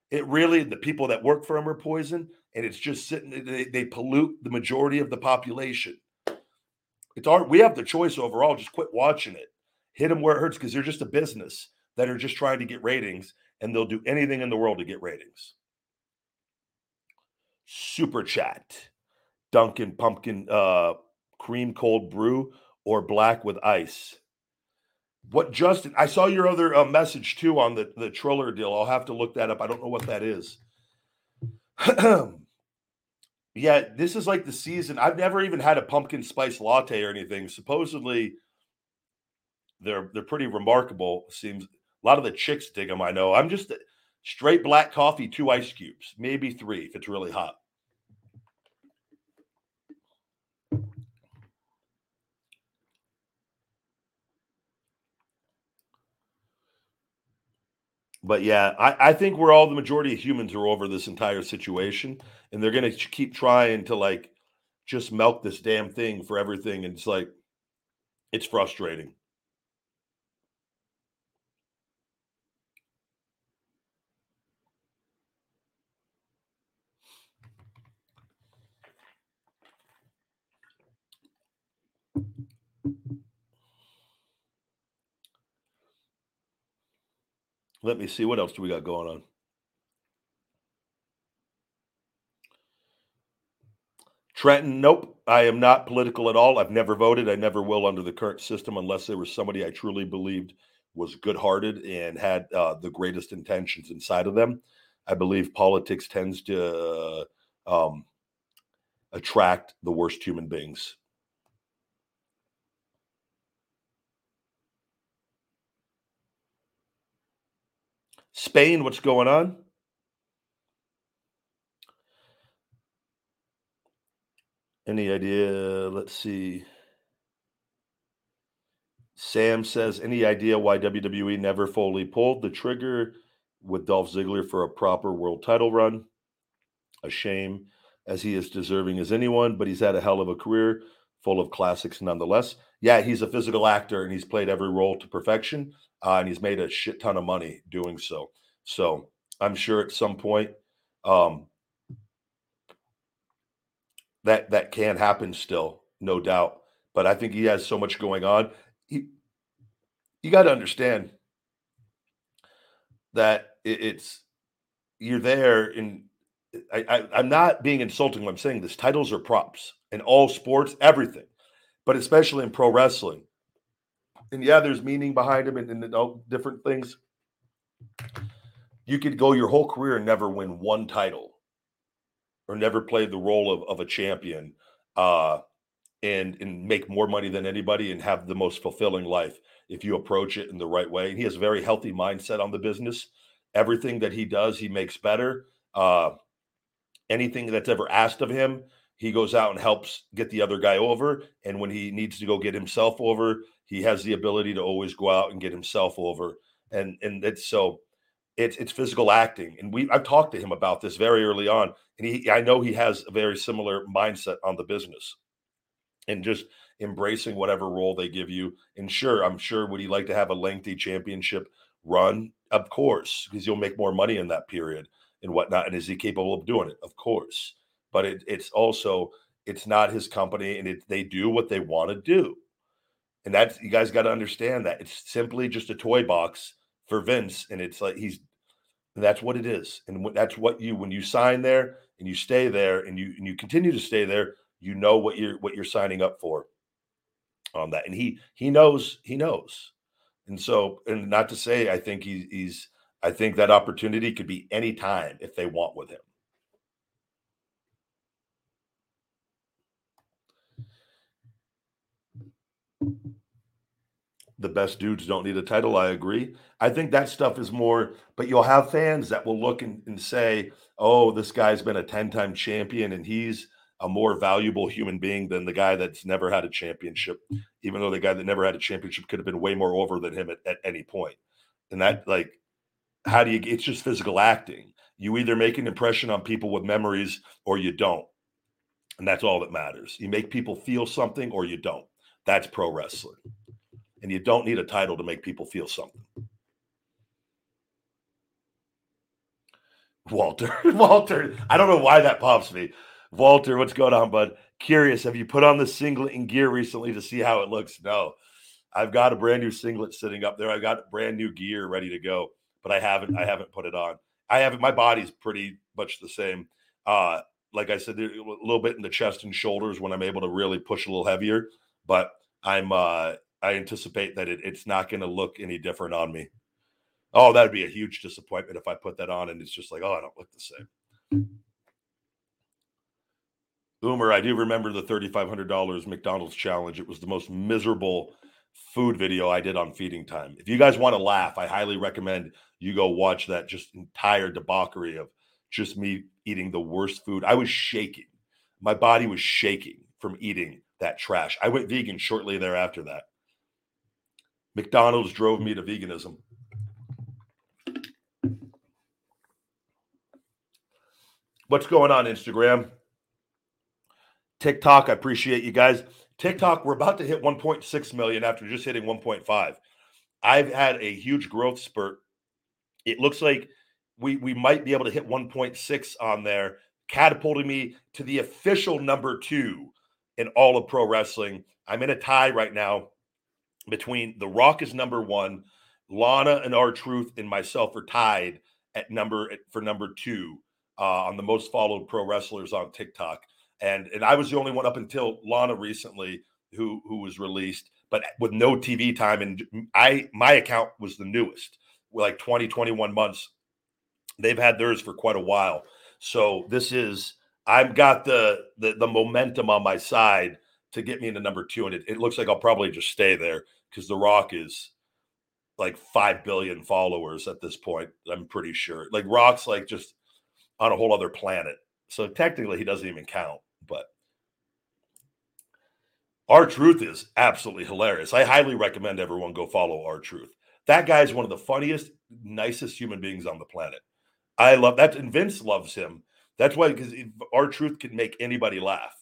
It really, the people that work for them are poison, and it's just sitting, they pollute the majority of the population. It's our, we have the choice overall, just quit watching it. Hit them where it hurts, because they're just a business that are just trying to get ratings, and they'll do anything in the world to get ratings. Super chat. Dunkin' Pumpkin Cream Cold Brew or Black with Ice. What, Justin, I saw your other message, too, on the Triller deal. I'll have to look that up. I don't know what that is. Yeah, this is like the season. I've never even had a pumpkin spice latte or anything. Supposedly, they're pretty remarkable. Seems a lot of the chicks dig them, I know. I'm just straight black coffee, 2 ice cubes, maybe 3 if it's really hot. But yeah, I think we're all, the majority of humans are over this entire situation, and they're going to keep trying to like just milk this damn thing for everything. And it's like, it's frustrating. Let me see. What else do we got going on? Trenton, nope. I am not political at all. I've never voted. I never will under the current system unless there was somebody I truly believed was good-hearted and had the greatest intentions inside of them. I believe politics tends to attract the worst human beings. Spain, what's going on? Any idea? Let's see. Sam says, any idea why WWE never fully pulled the trigger with Dolph Ziggler for a proper world title run? A shame, as he is deserving as anyone, but he's had a hell of a career full of classics nonetheless. Yeah, he's a physical actor, and he's played every role to perfection. And he's made a shit ton of money doing so. So I'm sure at some point that can happen still, no doubt. But I think he has so much going on. You got to understand that it's you're there. And I'm not being insulting when I'm saying this. Titles are props in all sports, everything, but especially in pro wrestling. And yeah, there's meaning behind him and all different things. You could go your whole career and never win one title or never play the role of a champion and make more money than anybody and have the most fulfilling life if you approach it in the right way. And he has a very healthy mindset on the business. Everything that he does, he makes better. Anything that's ever asked of him, he goes out and helps get the other guy over. And when he needs to go get himself over, he has the ability to always go out and get himself over. And it's so it's physical acting. And I've talked to him about this very early on. And I know he has a very similar mindset on the business and just embracing whatever role they give you. And sure, I'm sure would he like to have a lengthy championship run? Of course, because you'll make more money in that period and whatnot. And is he capable of doing it? Of course. But it's also, it's not his company, and they do what they want to do. And that's, you guys got to understand that it's simply just a toy box for Vince. And it's like, that's what it is. And that's what when you sign there and you stay there and you continue to stay there, you know what you're signing up for on that. And he knows. And so, and not to say, I think I think that opportunity could be any time if they want with him. The best dudes don't need a title. I agree. I think that stuff is more, but you'll have fans that will look and say, oh, this guy's been a 10-time champion and he's a more valuable human being than the guy that's never had a championship, even though the guy that never had a championship could have been way more over than him at any point. And that, like, how do you, it's just physical acting. You either make an impression on people with memories or you don't. And that's all that matters. You make people feel something or you don't. That's pro wrestling. And you don't need a title to make people feel something. Walter, I don't know why that pops me. Walter, what's going on, bud? Curious, have you put on the singlet and gear recently to see how it looks? No, I've got a brand new singlet sitting up there. I've got brand new gear ready to go, but I haven't put it on. I haven't. My body's pretty much the same. Like I said, a little bit in the chest and shoulders when I'm able to really push a little heavier, but I anticipate that it's not going to look any different on me. Oh, that'd be a huge disappointment if I put that on and it's just like, oh, I don't look the same. Boomer, I do remember the $3,500 McDonald's challenge. It was the most miserable food video I did on Feeding Time. If you guys want to laugh, I highly recommend you go watch that just entire debauchery of just me eating the worst food. I was shaking. My body was shaking from eating that trash. I went vegan shortly thereafter that. McDonald's drove me to veganism. What's going on, Instagram? TikTok, I appreciate you guys. TikTok, we're about to hit 1.6 million after just hitting 1.5. I've had a huge growth spurt. It looks like we might be able to hit 1.6 on there, catapulting me to the official number 2 in all of pro wrestling. I'm in a tie right now between The Rock is number 1, Lana and R-Truth and myself are tied for number 2 on the most followed pro wrestlers on TikTok. And I was the only one up until Lana recently who was released, but with no TV time. And my account was the newest, like 20, 21 months. They've had theirs for quite a while. So I've got the momentum on my side to get me into number 2. And it looks like I'll probably just stay there because The Rock is like 5 billion followers at this point. I'm pretty sure. Like Rock's like just on a whole other planet. So technically he doesn't even count, but R-Truth is absolutely hilarious. I highly recommend everyone go follow R-Truth. That guy is one of the funniest, nicest human beings on the planet. I love that. And Vince loves him. That's why, because R-Truth can make anybody laugh.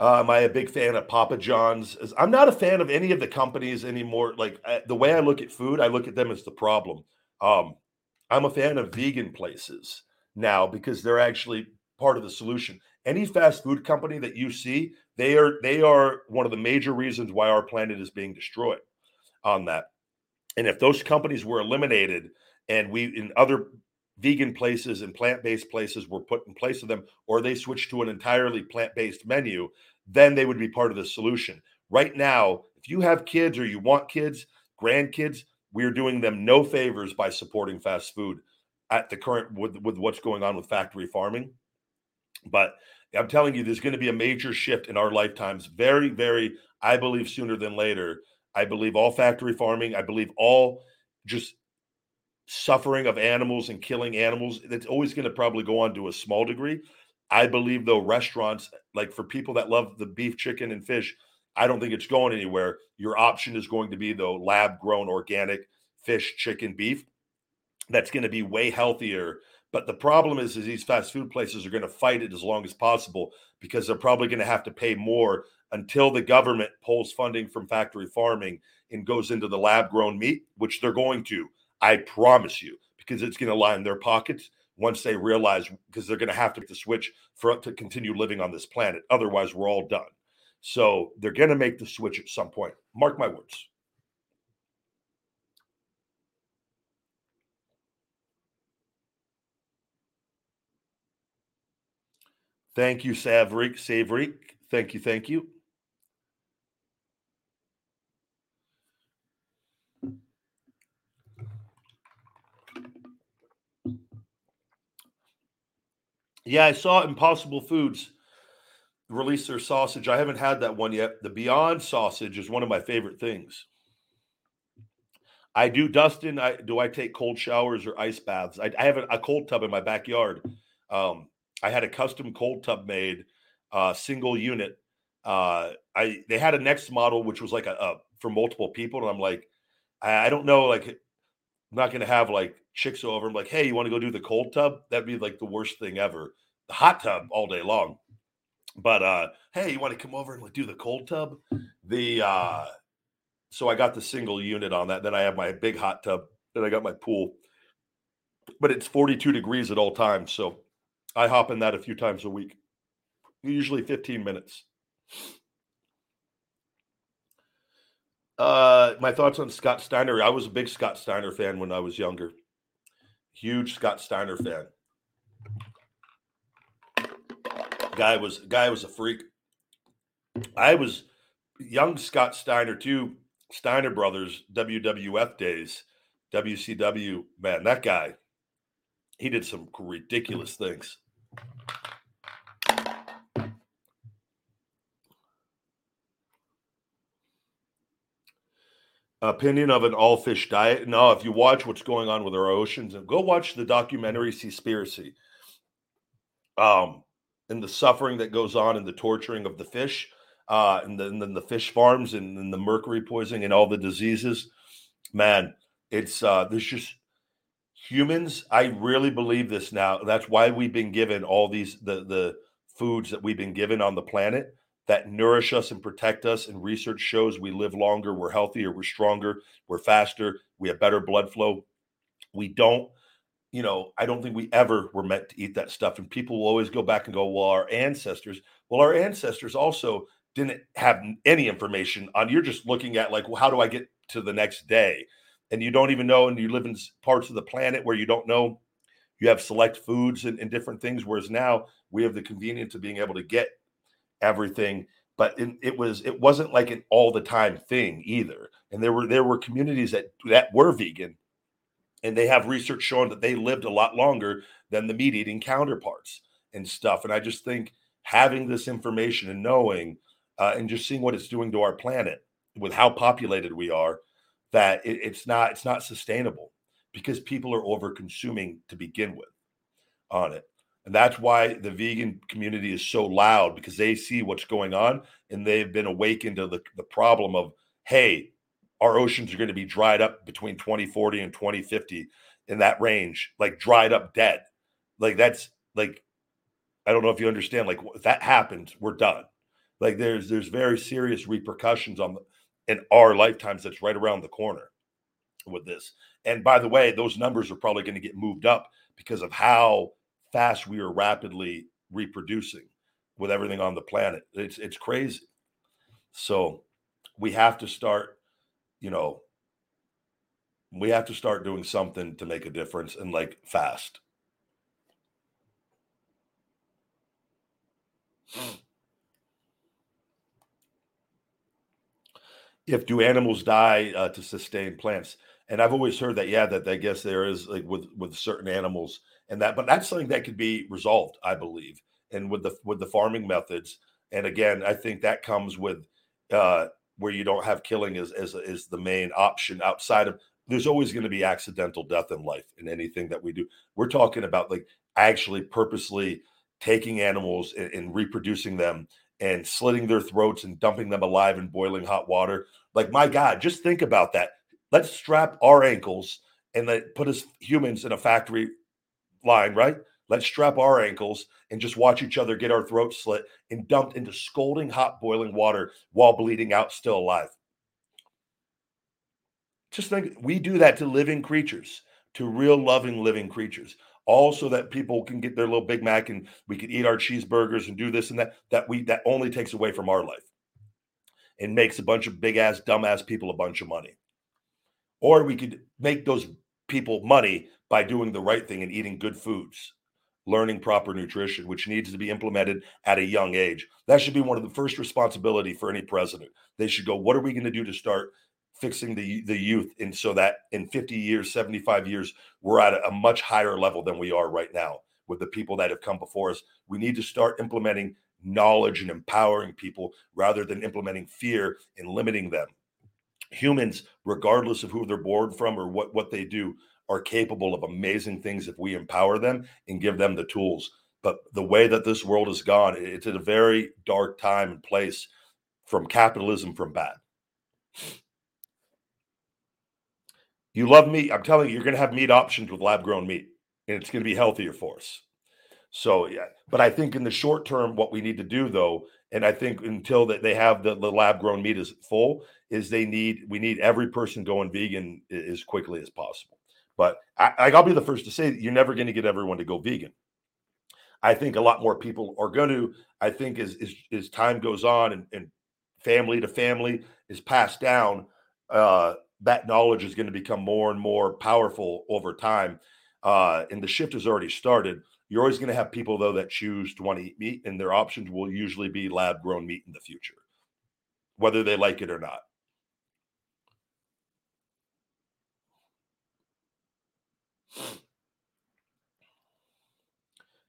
Am I a big fan of Papa John's? I'm not a fan of any of the companies anymore. Like the way I look at food, I look at them as the problem. I'm a fan of vegan places now because they're actually part of the solution. Any fast food company that you see, they are one of the major reasons why our planet is being destroyed on that. And if those companies were eliminated and other vegan places and plant-based places were put in place of them, or they switched to an entirely plant-based menu, then they would be part of the solution. Right now, if you have kids or you want kids, grandkids, we're doing them no favors by supporting fast food at the current with what's going on with factory farming. But I'm telling you, there's going to be a major shift in our lifetimes. Very, very, I believe sooner than later. I believe all factory farming, I believe all just suffering of animals and killing animals, that's always going to probably go on to a small degree. I believe, though, restaurants, like for people that love the beef, chicken, and fish, I don't think it's going anywhere. Your option is going to be, though, lab-grown organic fish, chicken, beef. That's going to be way healthier. But the problem is these fast food places are going to fight it as long as possible because they're probably going to have to pay more until the government pulls funding from factory farming and goes into the lab-grown meat, which they're going to. I promise you, because it's going to line their pockets once they realize, because they're going to have to switch to continue living on this planet. Otherwise, we're all done. So they're going to make the switch at some point. Mark my words. Thank you, Savrik. Thank you. Yeah, I saw Impossible Foods release their sausage. I haven't had that one yet. The Beyond sausage is one of my favorite things. I do, Dustin. I take cold showers or ice baths. I have a cold tub in my backyard. I had a custom cold tub made, single unit. They had a next model which was like a for multiple people, and I'm like, I don't know, like. I'm not going to have like chicks over. I'm like, hey, you want to go do the cold tub? That'd be like the worst thing ever. The hot tub all day long. But hey, you want to come over and like do the cold tub? The So I got the single unit on that. Then I have my big hot tub. Then I got my pool. But it's 42 degrees at all times. So I hop in that a few times a week, usually 15 minutes. My thoughts on Scott Steiner. I was a big Scott Steiner fan when I was younger. Huge Scott Steiner fan. Guy was a freak. I was young Scott Steiner too. Steiner Brothers, WWF days, WCW. Man, that guy, he did some ridiculous things. Opinion of an all-fish diet. No, if you watch what's going on with our oceans, and go watch the documentary Seaspiracy. And the suffering that goes on and the torturing of the fish, and then the fish farms and the mercury poisoning and all the diseases. Man, it's there's just humans. I really believe this now. That's why we've been given all these the foods that we've been given on the planet that nourish us and protect us. And research shows we live longer, we're healthier, we're stronger, we're faster, we have better blood flow. We don't, you know, I don't think we ever were meant to eat that stuff. And people will always go back and go, well, our ancestors also didn't have any information on. You're just looking at like, well, how do I get to the next day? And you don't even know. And you live in parts of the planet where you don't know. You have select foods and different things. Whereas now we have the convenience of being able to get everything, but it wasn't like an all the time thing either. And there were communities that were vegan, and they have research showing that they lived a lot longer than the meat eating counterparts and stuff. And I just think having this information and knowing and just seeing what it's doing to our planet with how populated we are, that it's not sustainable because people are over consuming to begin with on it. And that's why the vegan community is so loud, because they see what's going on and they've been awakened to the problem of, hey, our oceans are going to be dried up between 2040 and 2050 in that range, like dried up dead. Like that's like, I don't know if you understand, like if that happens, we're done. Like there's very serious repercussions in our lifetimes that's right around the corner with this. And by the way, those numbers are probably going to get moved up because of how fast we are rapidly reproducing with everything on the planet. It's crazy. So we have to start, you know, we have to start doing something to make a difference, and like fast. If do animals die to sustain plants? And I've always heard that, yeah, that I guess there is like with certain animals and that, but that's something that could be resolved, I believe. And with the farming methods. And again, I think that comes with where you don't have killing as the main option. Outside of, there's always going to be accidental death in life in anything that we do. We're talking about like actually purposely taking animals and reproducing them and slitting their throats and dumping them alive in boiling hot water. Like, my God, just think about that. Let's strap our ankles and put us humans in a factory line, right? Let's strap our ankles and just watch each other get our throats slit and dumped into scalding hot boiling water while bleeding out, still alive. Just think, we do that to living creatures, to real loving living creatures. Also, that people can get their little Big Mac and we could eat our cheeseburgers and do this and that only takes away from our life and makes a bunch of big ass, dumb ass people a bunch of money. Or we could make those people money by doing the right thing and eating good foods, learning proper nutrition, which needs to be implemented at a young age. That should be one of the first responsibility for any president. They should go, what are we going to do to start fixing the youth? And so that in 50 years, 75 years, we're at a much higher level than we are right now with the people that have come before us. We need to start implementing knowledge and empowering people rather than implementing fear and limiting them. Humans, regardless of who they're born from or what they do, are capable of amazing things if we empower them and give them the tools. But the way that this world has gone, it's at a very dark time and place from capitalism, from bad. You love meat. I'm telling you, you're going to have meat options with lab-grown meat, and it's going to be healthier for us. So, yeah. But I think in the short term, what we need to do, though, And I think until that they have the lab grown meat is full, is we need every person going vegan as quickly as possible. But I'll be the first to say that you're never going to get everyone to go vegan. I think a lot more people are going to. I think as time goes on and family to family is passed down, that knowledge is going to become more and more powerful over time. And the shift has already started. You're always going to have people, though, that choose to want to eat meat, and their options will usually be lab-grown meat in the future, whether they like it or not.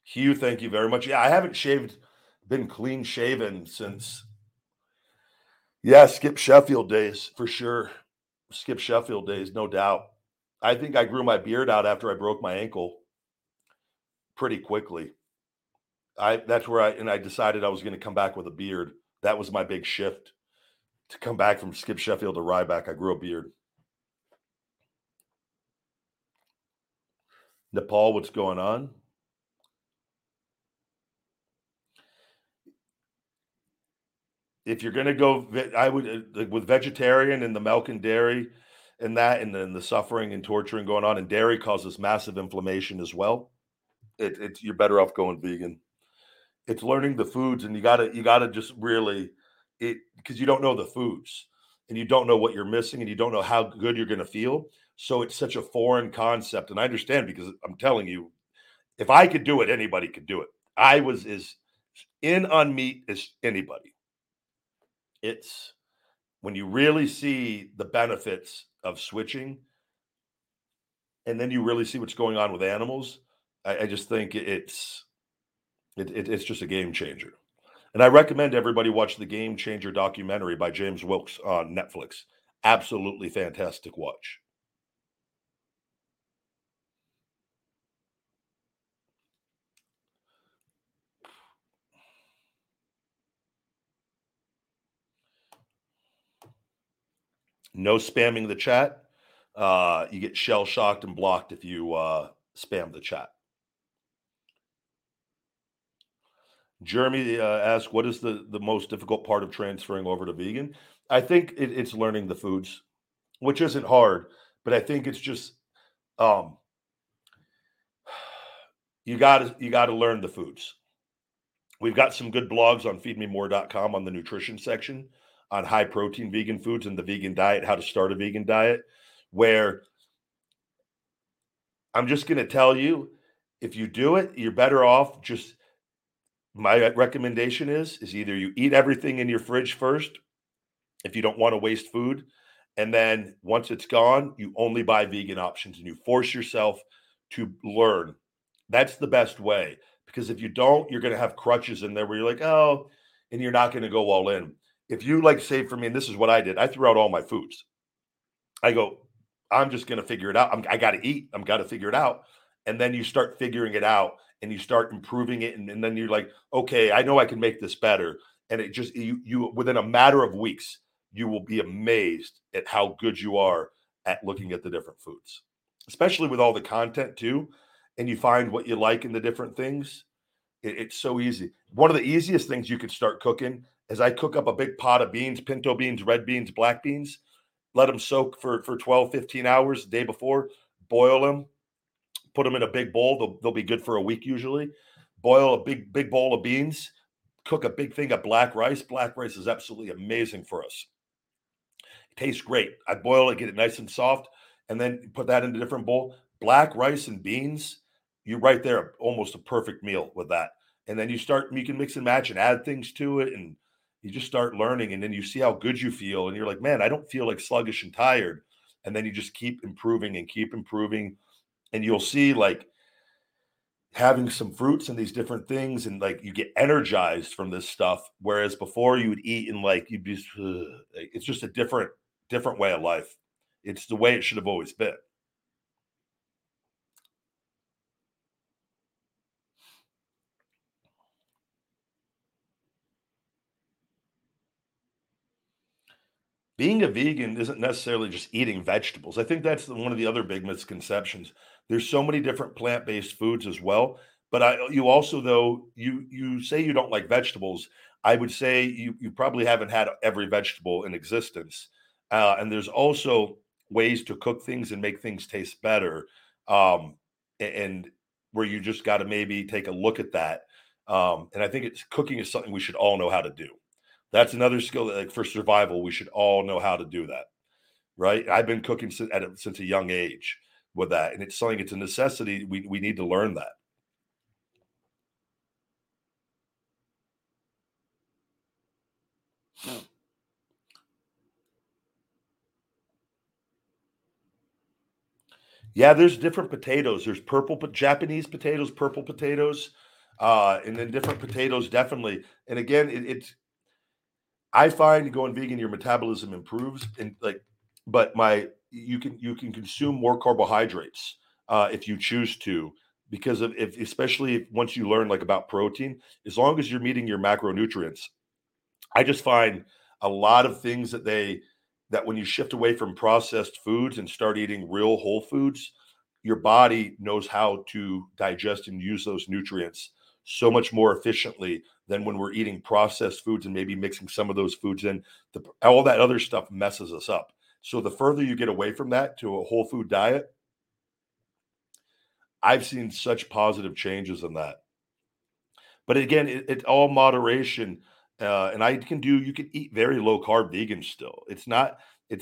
Hugh, thank you very much. Yeah, I haven't been clean shaven since, Skip Sheffield days, for sure. Skip Sheffield days, no doubt. I think I grew my beard out after I broke my ankle pretty quickly. I decided I was going to come back with a beard. That was my big shift, to come back from Skip Sheffield to Ryback. I grew a beard. Nepal, what's going on? If you're going to go, I would, with vegetarian and the milk and dairy and that, and then the suffering and torturing going on, and dairy causes massive inflammation as well. You're better off going vegan. It's learning the foods, and you gotta just really, because you don't know the foods, and you don't know what you're missing, and you don't know how good you're going to feel. So it's such a foreign concept, and I understand, because I'm telling you, if I could do it, anybody could do it. I was as in on meat as anybody. It's when you really see the benefits of switching, and then you really see what's going on with animals. I just think it's just a game changer. And I recommend everybody watch the Game Changer documentary by James Wilkes on Netflix. Absolutely fantastic watch. No spamming the chat. You get shell-shocked and blocked if you spam the chat. Jeremy asked, what is the most difficult part of transferring over to vegan? I think it's learning the foods, which isn't hard, but I think it's just you gotta learn the foods. We've got some good blogs on FeedMeMore.com on the nutrition section, on high protein vegan foods and the vegan diet, how to start a vegan diet, where I'm just going to tell you, if you do it, you're better off. Just my recommendation is either you eat everything in your fridge first, if you don't want to waste food. And then once it's gone, you only buy vegan options and you force yourself to learn. That's the best way, because if you don't, you're going to have crutches in there where you're like, oh, and you're not going to go all in. If you like, save for me, and this is what I did. I threw out all my foods. I go, I'm just going to figure it out. I got to eat. I'm got to figure it out. And then you start figuring it out and you start improving it. And then you're like, okay, I know I can make this better. And it just, you within a matter of weeks, you will be amazed at how good you are at looking at the different foods, especially with all the content too. And you find what you like in the different things. It's so easy. One of the easiest things you could start cooking is I cook up a big pot of beans, pinto beans, red beans, black beans, let them soak for 12, 15 hours the day before, boil them, put them in a big bowl. They'll be good for a week usually. Boil a big bowl of beans, cook a big thing of black rice. Black rice is absolutely amazing for us. It tastes great. I boil it, get it nice and soft, and then put that in a different bowl. Black rice and beans, you're right there, almost a perfect meal with that. And then you can mix and match and add things to it, and you just start learning, and then you see how good you feel. And you're like, man, I don't feel like sluggish and tired. And then you just keep improving. And you'll see, like, having some fruits and these different things. And like, you get energized from this stuff. Whereas before you would eat and like, you'd be, it's just a different way of life. It's the way it should have always been. Being a vegan isn't necessarily just eating vegetables. I think that's one of the other big misconceptions. There's so many different plant-based foods as well. But you also, though, you say you don't like vegetables. I would say you probably haven't had every vegetable in existence. And there's also ways to cook things and make things taste better. And where you just got to maybe take a look at that. And I think cooking is something we should all know how to do. That's another skill that, like, for survival, we should all know how to do that. Right. I've been cooking since a young age with that. And it's something, it's a necessity. We need to learn that. Yeah, there's different potatoes. There's Japanese potatoes, purple potatoes, and then different potatoes, definitely. And again, I find going vegan, your metabolism improves, and you can consume more carbohydrates if you choose to, because of especially once you learn about protein, as long as you're meeting your macronutrients. I just find a lot of things that when you shift away from processed foods and start eating real whole foods, your body knows how to digest and use those nutrients so much more efficiently than when we're eating processed foods and maybe mixing some of those foods in. All that other stuff messes us up. So the further you get away from that to a whole food diet, I've seen such positive changes in that. But again, it's all moderation. And you can eat very low carb vegan still. It's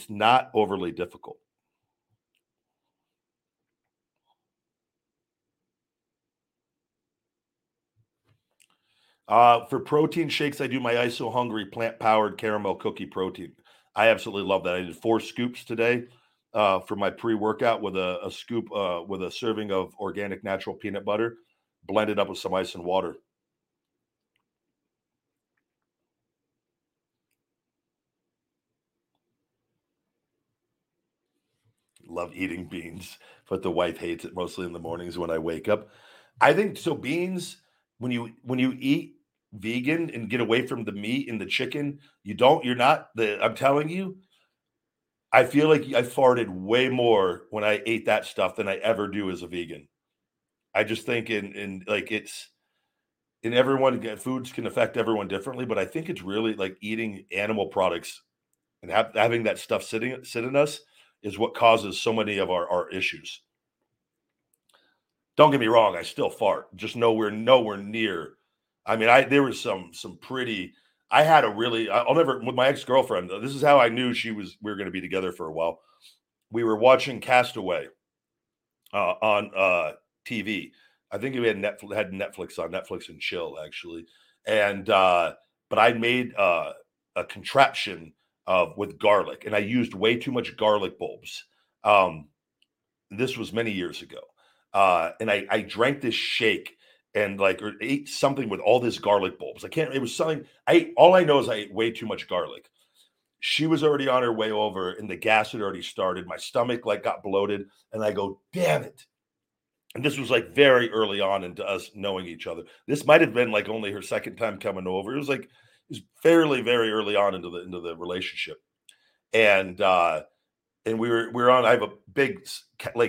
not overly difficult. For protein shakes, I do my ISO Hungry plant powered caramel cookie protein. I absolutely love that. I did 4 scoops today for my pre-workout with a scoop with a serving of organic natural peanut butter blended up with some ice and water. Love eating beans, but the wife hates it mostly in the mornings when I wake up. I think so. Beans, when you eat vegan and get away from the meat and the chicken, I'm telling you, I feel like I farted way more when I ate that stuff than I ever do as a vegan. I just think foods can affect everyone differently, but I think it's really eating animal products and having that stuff sit in us is what causes so many of our issues. Don't get me wrong, I still fart. Just nowhere near. I mean, there was some pretty. I had a really. I'll never with my ex-girlfriend. This is how I knew we were going to be together for a while. We were watching Castaway on TV. I think we had Netflix on, Netflix and Chill actually. And but I made a contraption with garlic, and I used way too much garlic bulbs. This was many years ago. And I drank this shake and or ate something with all this garlic bulbs. All I know is I ate way too much garlic. She was already on her way over and the gas had already started. My stomach got bloated and I go, damn it. And this was very early on into us knowing each other. This might've been only her second time coming over. It was fairly very early on into the relationship, and we were on. I have a big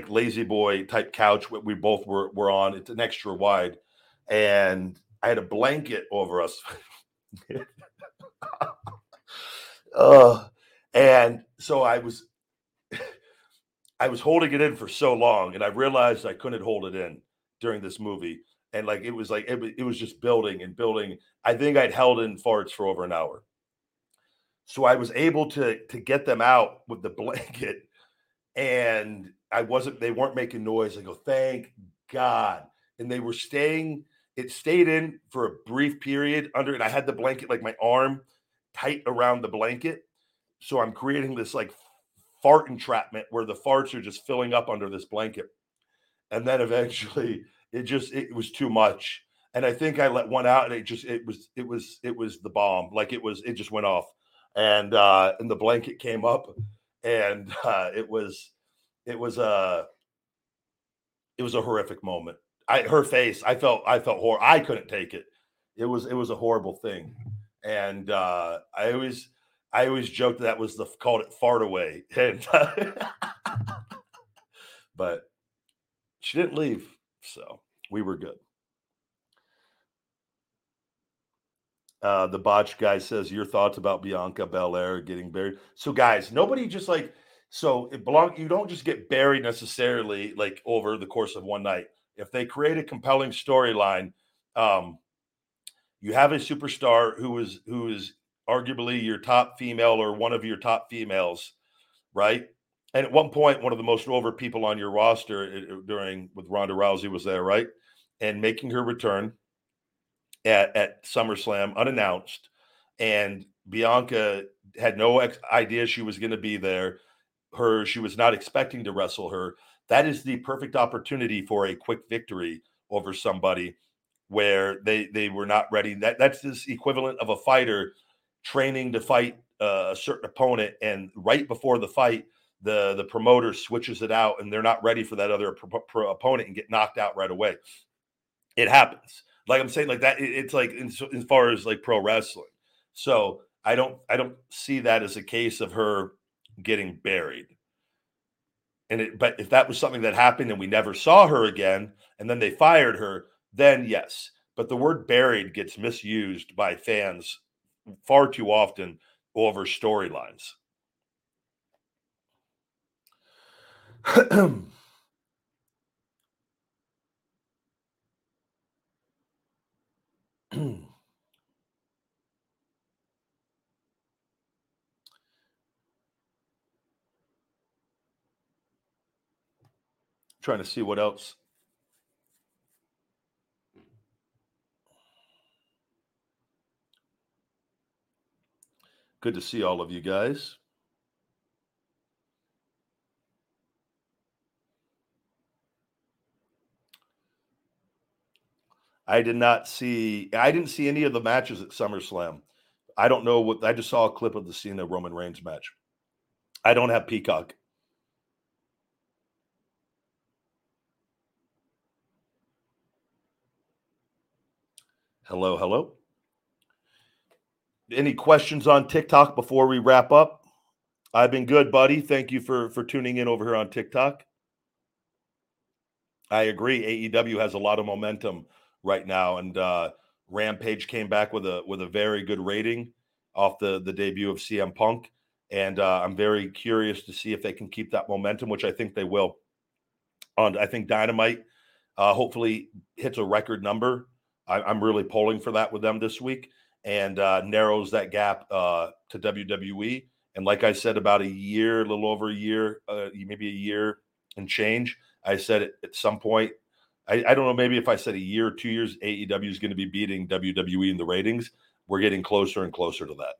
lazy boy type couch. We both were on. It's an extra wide, and I had a blanket over us. And so I was holding it in for so long, and I realized I couldn't hold it in during this movie. And it was just building and building. I think I'd held in farts for over an hour. So I was able to get them out with the blanket, and they weren't making noise. I go, thank God. And they were it stayed in for a brief period under it. I had the blanket, my arm tight around the blanket. So I'm creating this fart entrapment where the farts are just filling up under this blanket. And then eventually it was too much. And I think I let one out, and it was the bomb. It just went off, and the blanket came up, and it was a horrific moment. Her face, I felt horror. I couldn't take it. It was a horrible thing. And I always joked that was called it fart away. And but she didn't leave, so we were good. The Botch guy says, your thoughts about Bianca Belair getting buried. So, guys, nobody just like, so it belong. You don't just get buried necessarily like over the course of one night. If they create a compelling storyline, you have a superstar who is arguably your top female or one of your top females, right? And at one point, one of the most over people on your roster with Ronda Rousey was there, right? And making her return at SummerSlam unannounced, and Bianca had no idea she was going to be there. She was not expecting to wrestle her. That is the perfect opportunity for a quick victory over somebody where they were not ready. That's this equivalent of a fighter training to fight a certain opponent, and right before the fight, the promoter switches it out, and they're not ready for that other opponent and get knocked out right away. It happens. Like I'm saying, like that, it's like as far as like pro wrestling. So I don't see that as a case of her getting buried. But if that was something that happened and we never saw her again, and then they fired her, then yes. But the word buried gets misused by fans far too often over storylines. Trying to see what else. Good to see all of you guys. I didn't see any of the matches at SummerSlam. I don't know I just saw a clip of the Cena Roman Reigns match. I don't have Peacock. Hello, hello. Any questions on TikTok before we wrap up? I've been good, buddy. Thank you for tuning in over here on TikTok. I agree. AEW has a lot of momentum right now, and Rampage came back with a very good rating off the debut of CM Punk, and I'm very curious to see if they can keep that momentum, which I think they will. I think Dynamite hopefully hits a record number. I'm really polling for that with them this week, and narrows that gap to WWE. And like I said, about a little over a year, maybe a year and change, I said at some point, I don't know, maybe if I said a year or 2 years, AEW is going to be beating WWE in the ratings. We're getting closer and closer to that.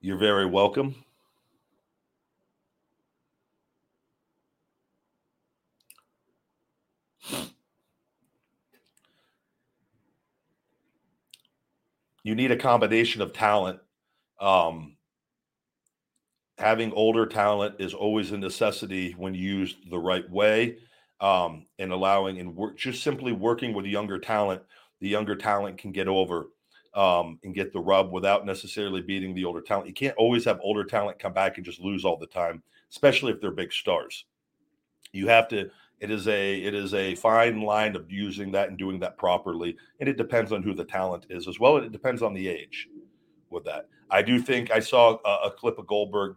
You're very welcome. You need a combination of talent. Having older talent is always a necessity when used the right way, and allowing and just simply working with younger talent. The younger talent can get over and get the rub without necessarily beating the older talent. You can't always have older talent come back and just lose all the time, especially if they're big stars. You have to, it is a fine line of using that and doing that properly. And it depends on who the talent is as well. And it depends on the age with that. I do think I saw a clip of Goldberg.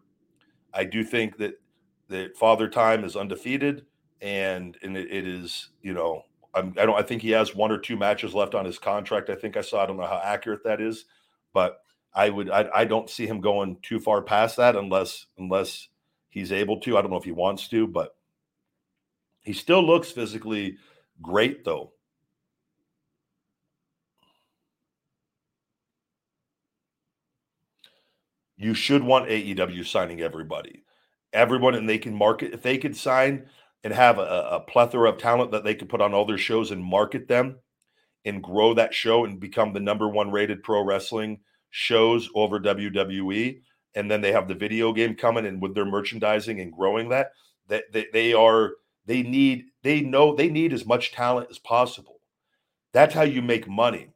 I do think that Father Time is undefeated, and it is, you know, I think he has one or two matches left on his contract. I don't know how accurate that is, but I don't see him going too far past that unless he's able to. I don't know if he wants to, but he still looks physically great though. You should want AEW signing everybody. Everyone, and they can market if they could sign and have a plethora of talent that they could put on all their shows and market them and grow that show and become the number one rated pro wrestling shows over WWE. And then they have the video game coming, and with their merchandising and growing that they need as much talent as possible. That's how you make money.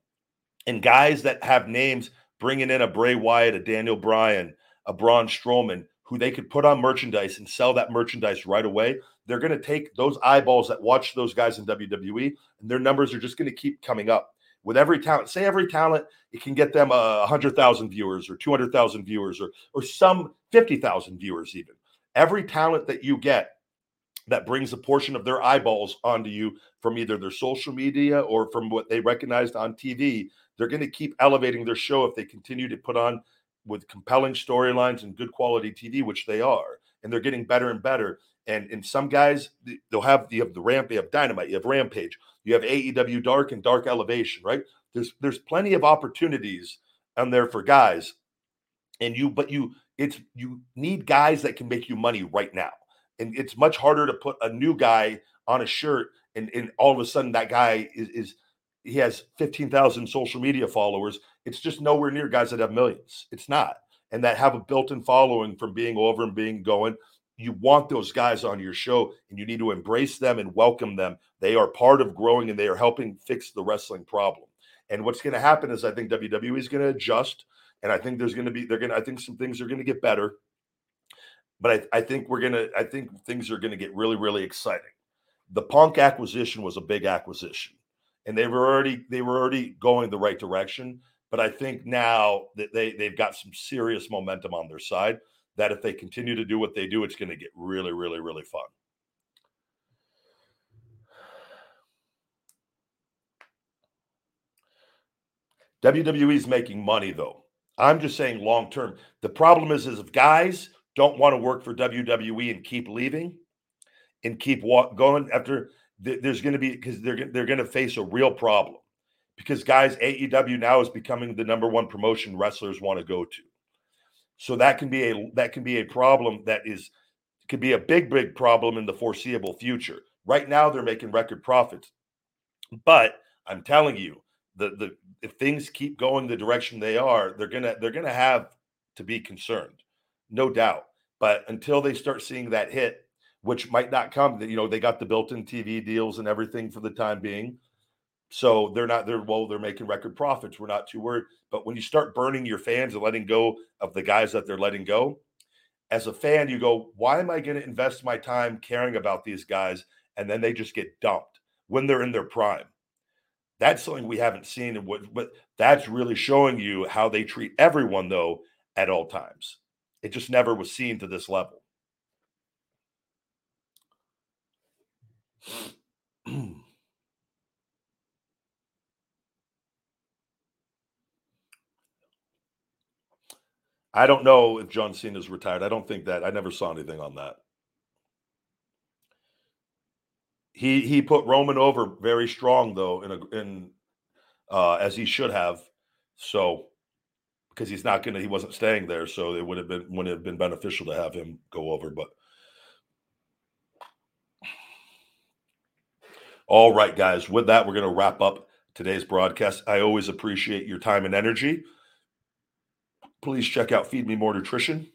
And guys that have names, bringing in a Bray Wyatt, a Daniel Bryan, a Braun Strowman, who they could put on merchandise and sell that merchandise right away. They're going to take those eyeballs that watch those guys in WWE, and their numbers are just going to keep coming up. With every talent, say every talent, it can get them 100,000 viewers or 200,000 viewers or some 50,000 viewers even. Every talent that you get that brings a portion of their eyeballs onto you from either their social media or from what they recognized on TV, they're going to keep elevating their show if they continue to put on with compelling storylines and good quality TV, which they are. And they're getting better and better. And some guys, they'll have the Ramp, you have Dynamite, you have Rampage, you have AEW Dark and Dark Elevation, right? There's plenty of opportunities on there for guys, but you need guys that can make you money right now, and it's much harder to put a new guy on a shirt and all of a sudden that guy is he has 15,000 social media followers. It's just nowhere near guys that have millions. It's not, and that have a built-in following from being over and being going. You want those guys on your show, and you need to embrace them and welcome them. They are part of growing, and they are helping fix the wrestling problem. And what's going to happen is I think WWE is going to adjust, and I think I think some things are going to get better. But I think things are going to get really, really exciting. The Punk acquisition was a big acquisition, and they were already going the right direction. But I think now that they've got some serious momentum on their side, that if they continue to do what they do, it's going to get really, really, really fun. WWE is making money, though. I'm just saying long term. The problem is if guys don't want to work for WWE and keep leaving and keep going after, there's going to be, because they're going to face a real problem. Because guys, AEW now is becoming the number one promotion wrestlers want to go to. So that can be a problem that could be a big, big problem in the foreseeable future. Right now, they're making record profits. But I'm telling you, the if things keep going the direction they are, they're gonna have to be concerned, no doubt. But until they start seeing that hit, which might not come, they got the built-in TV deals and everything for the time being. So they're making record profits. We're not too worried. But when you start burning your fans and letting go of the guys that they're letting go, as a fan, you go, why am I going to invest my time caring about these guys? And then they just get dumped when they're in their prime. That's something we haven't seen. And but that's really showing you how they treat everyone, though, at all times. It just never was seen to this level. I don't know if John Cena's retired. I don't think that. I never saw anything on that. He put Roman over very strong, though, as he should have. So, because he wasn't staying there, so it would have been beneficial to have him go over. But all right, guys, with that, we're going to wrap up today's broadcast. I always appreciate your time and energy. Please check out Feed Me More Nutrition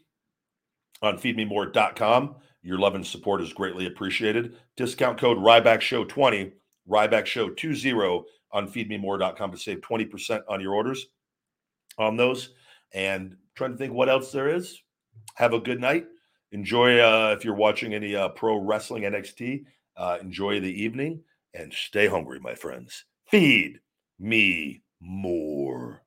on FeedMeMore.com. Your love and support is greatly appreciated. Discount code RybackShow20, RybackShow20 on FeedMeMore.com to save 20% on your orders on those. And trying to think what else there is. Have a good night. Enjoy, if you're watching any pro wrestling NXT, enjoy the evening and stay hungry, my friends. Feed me more.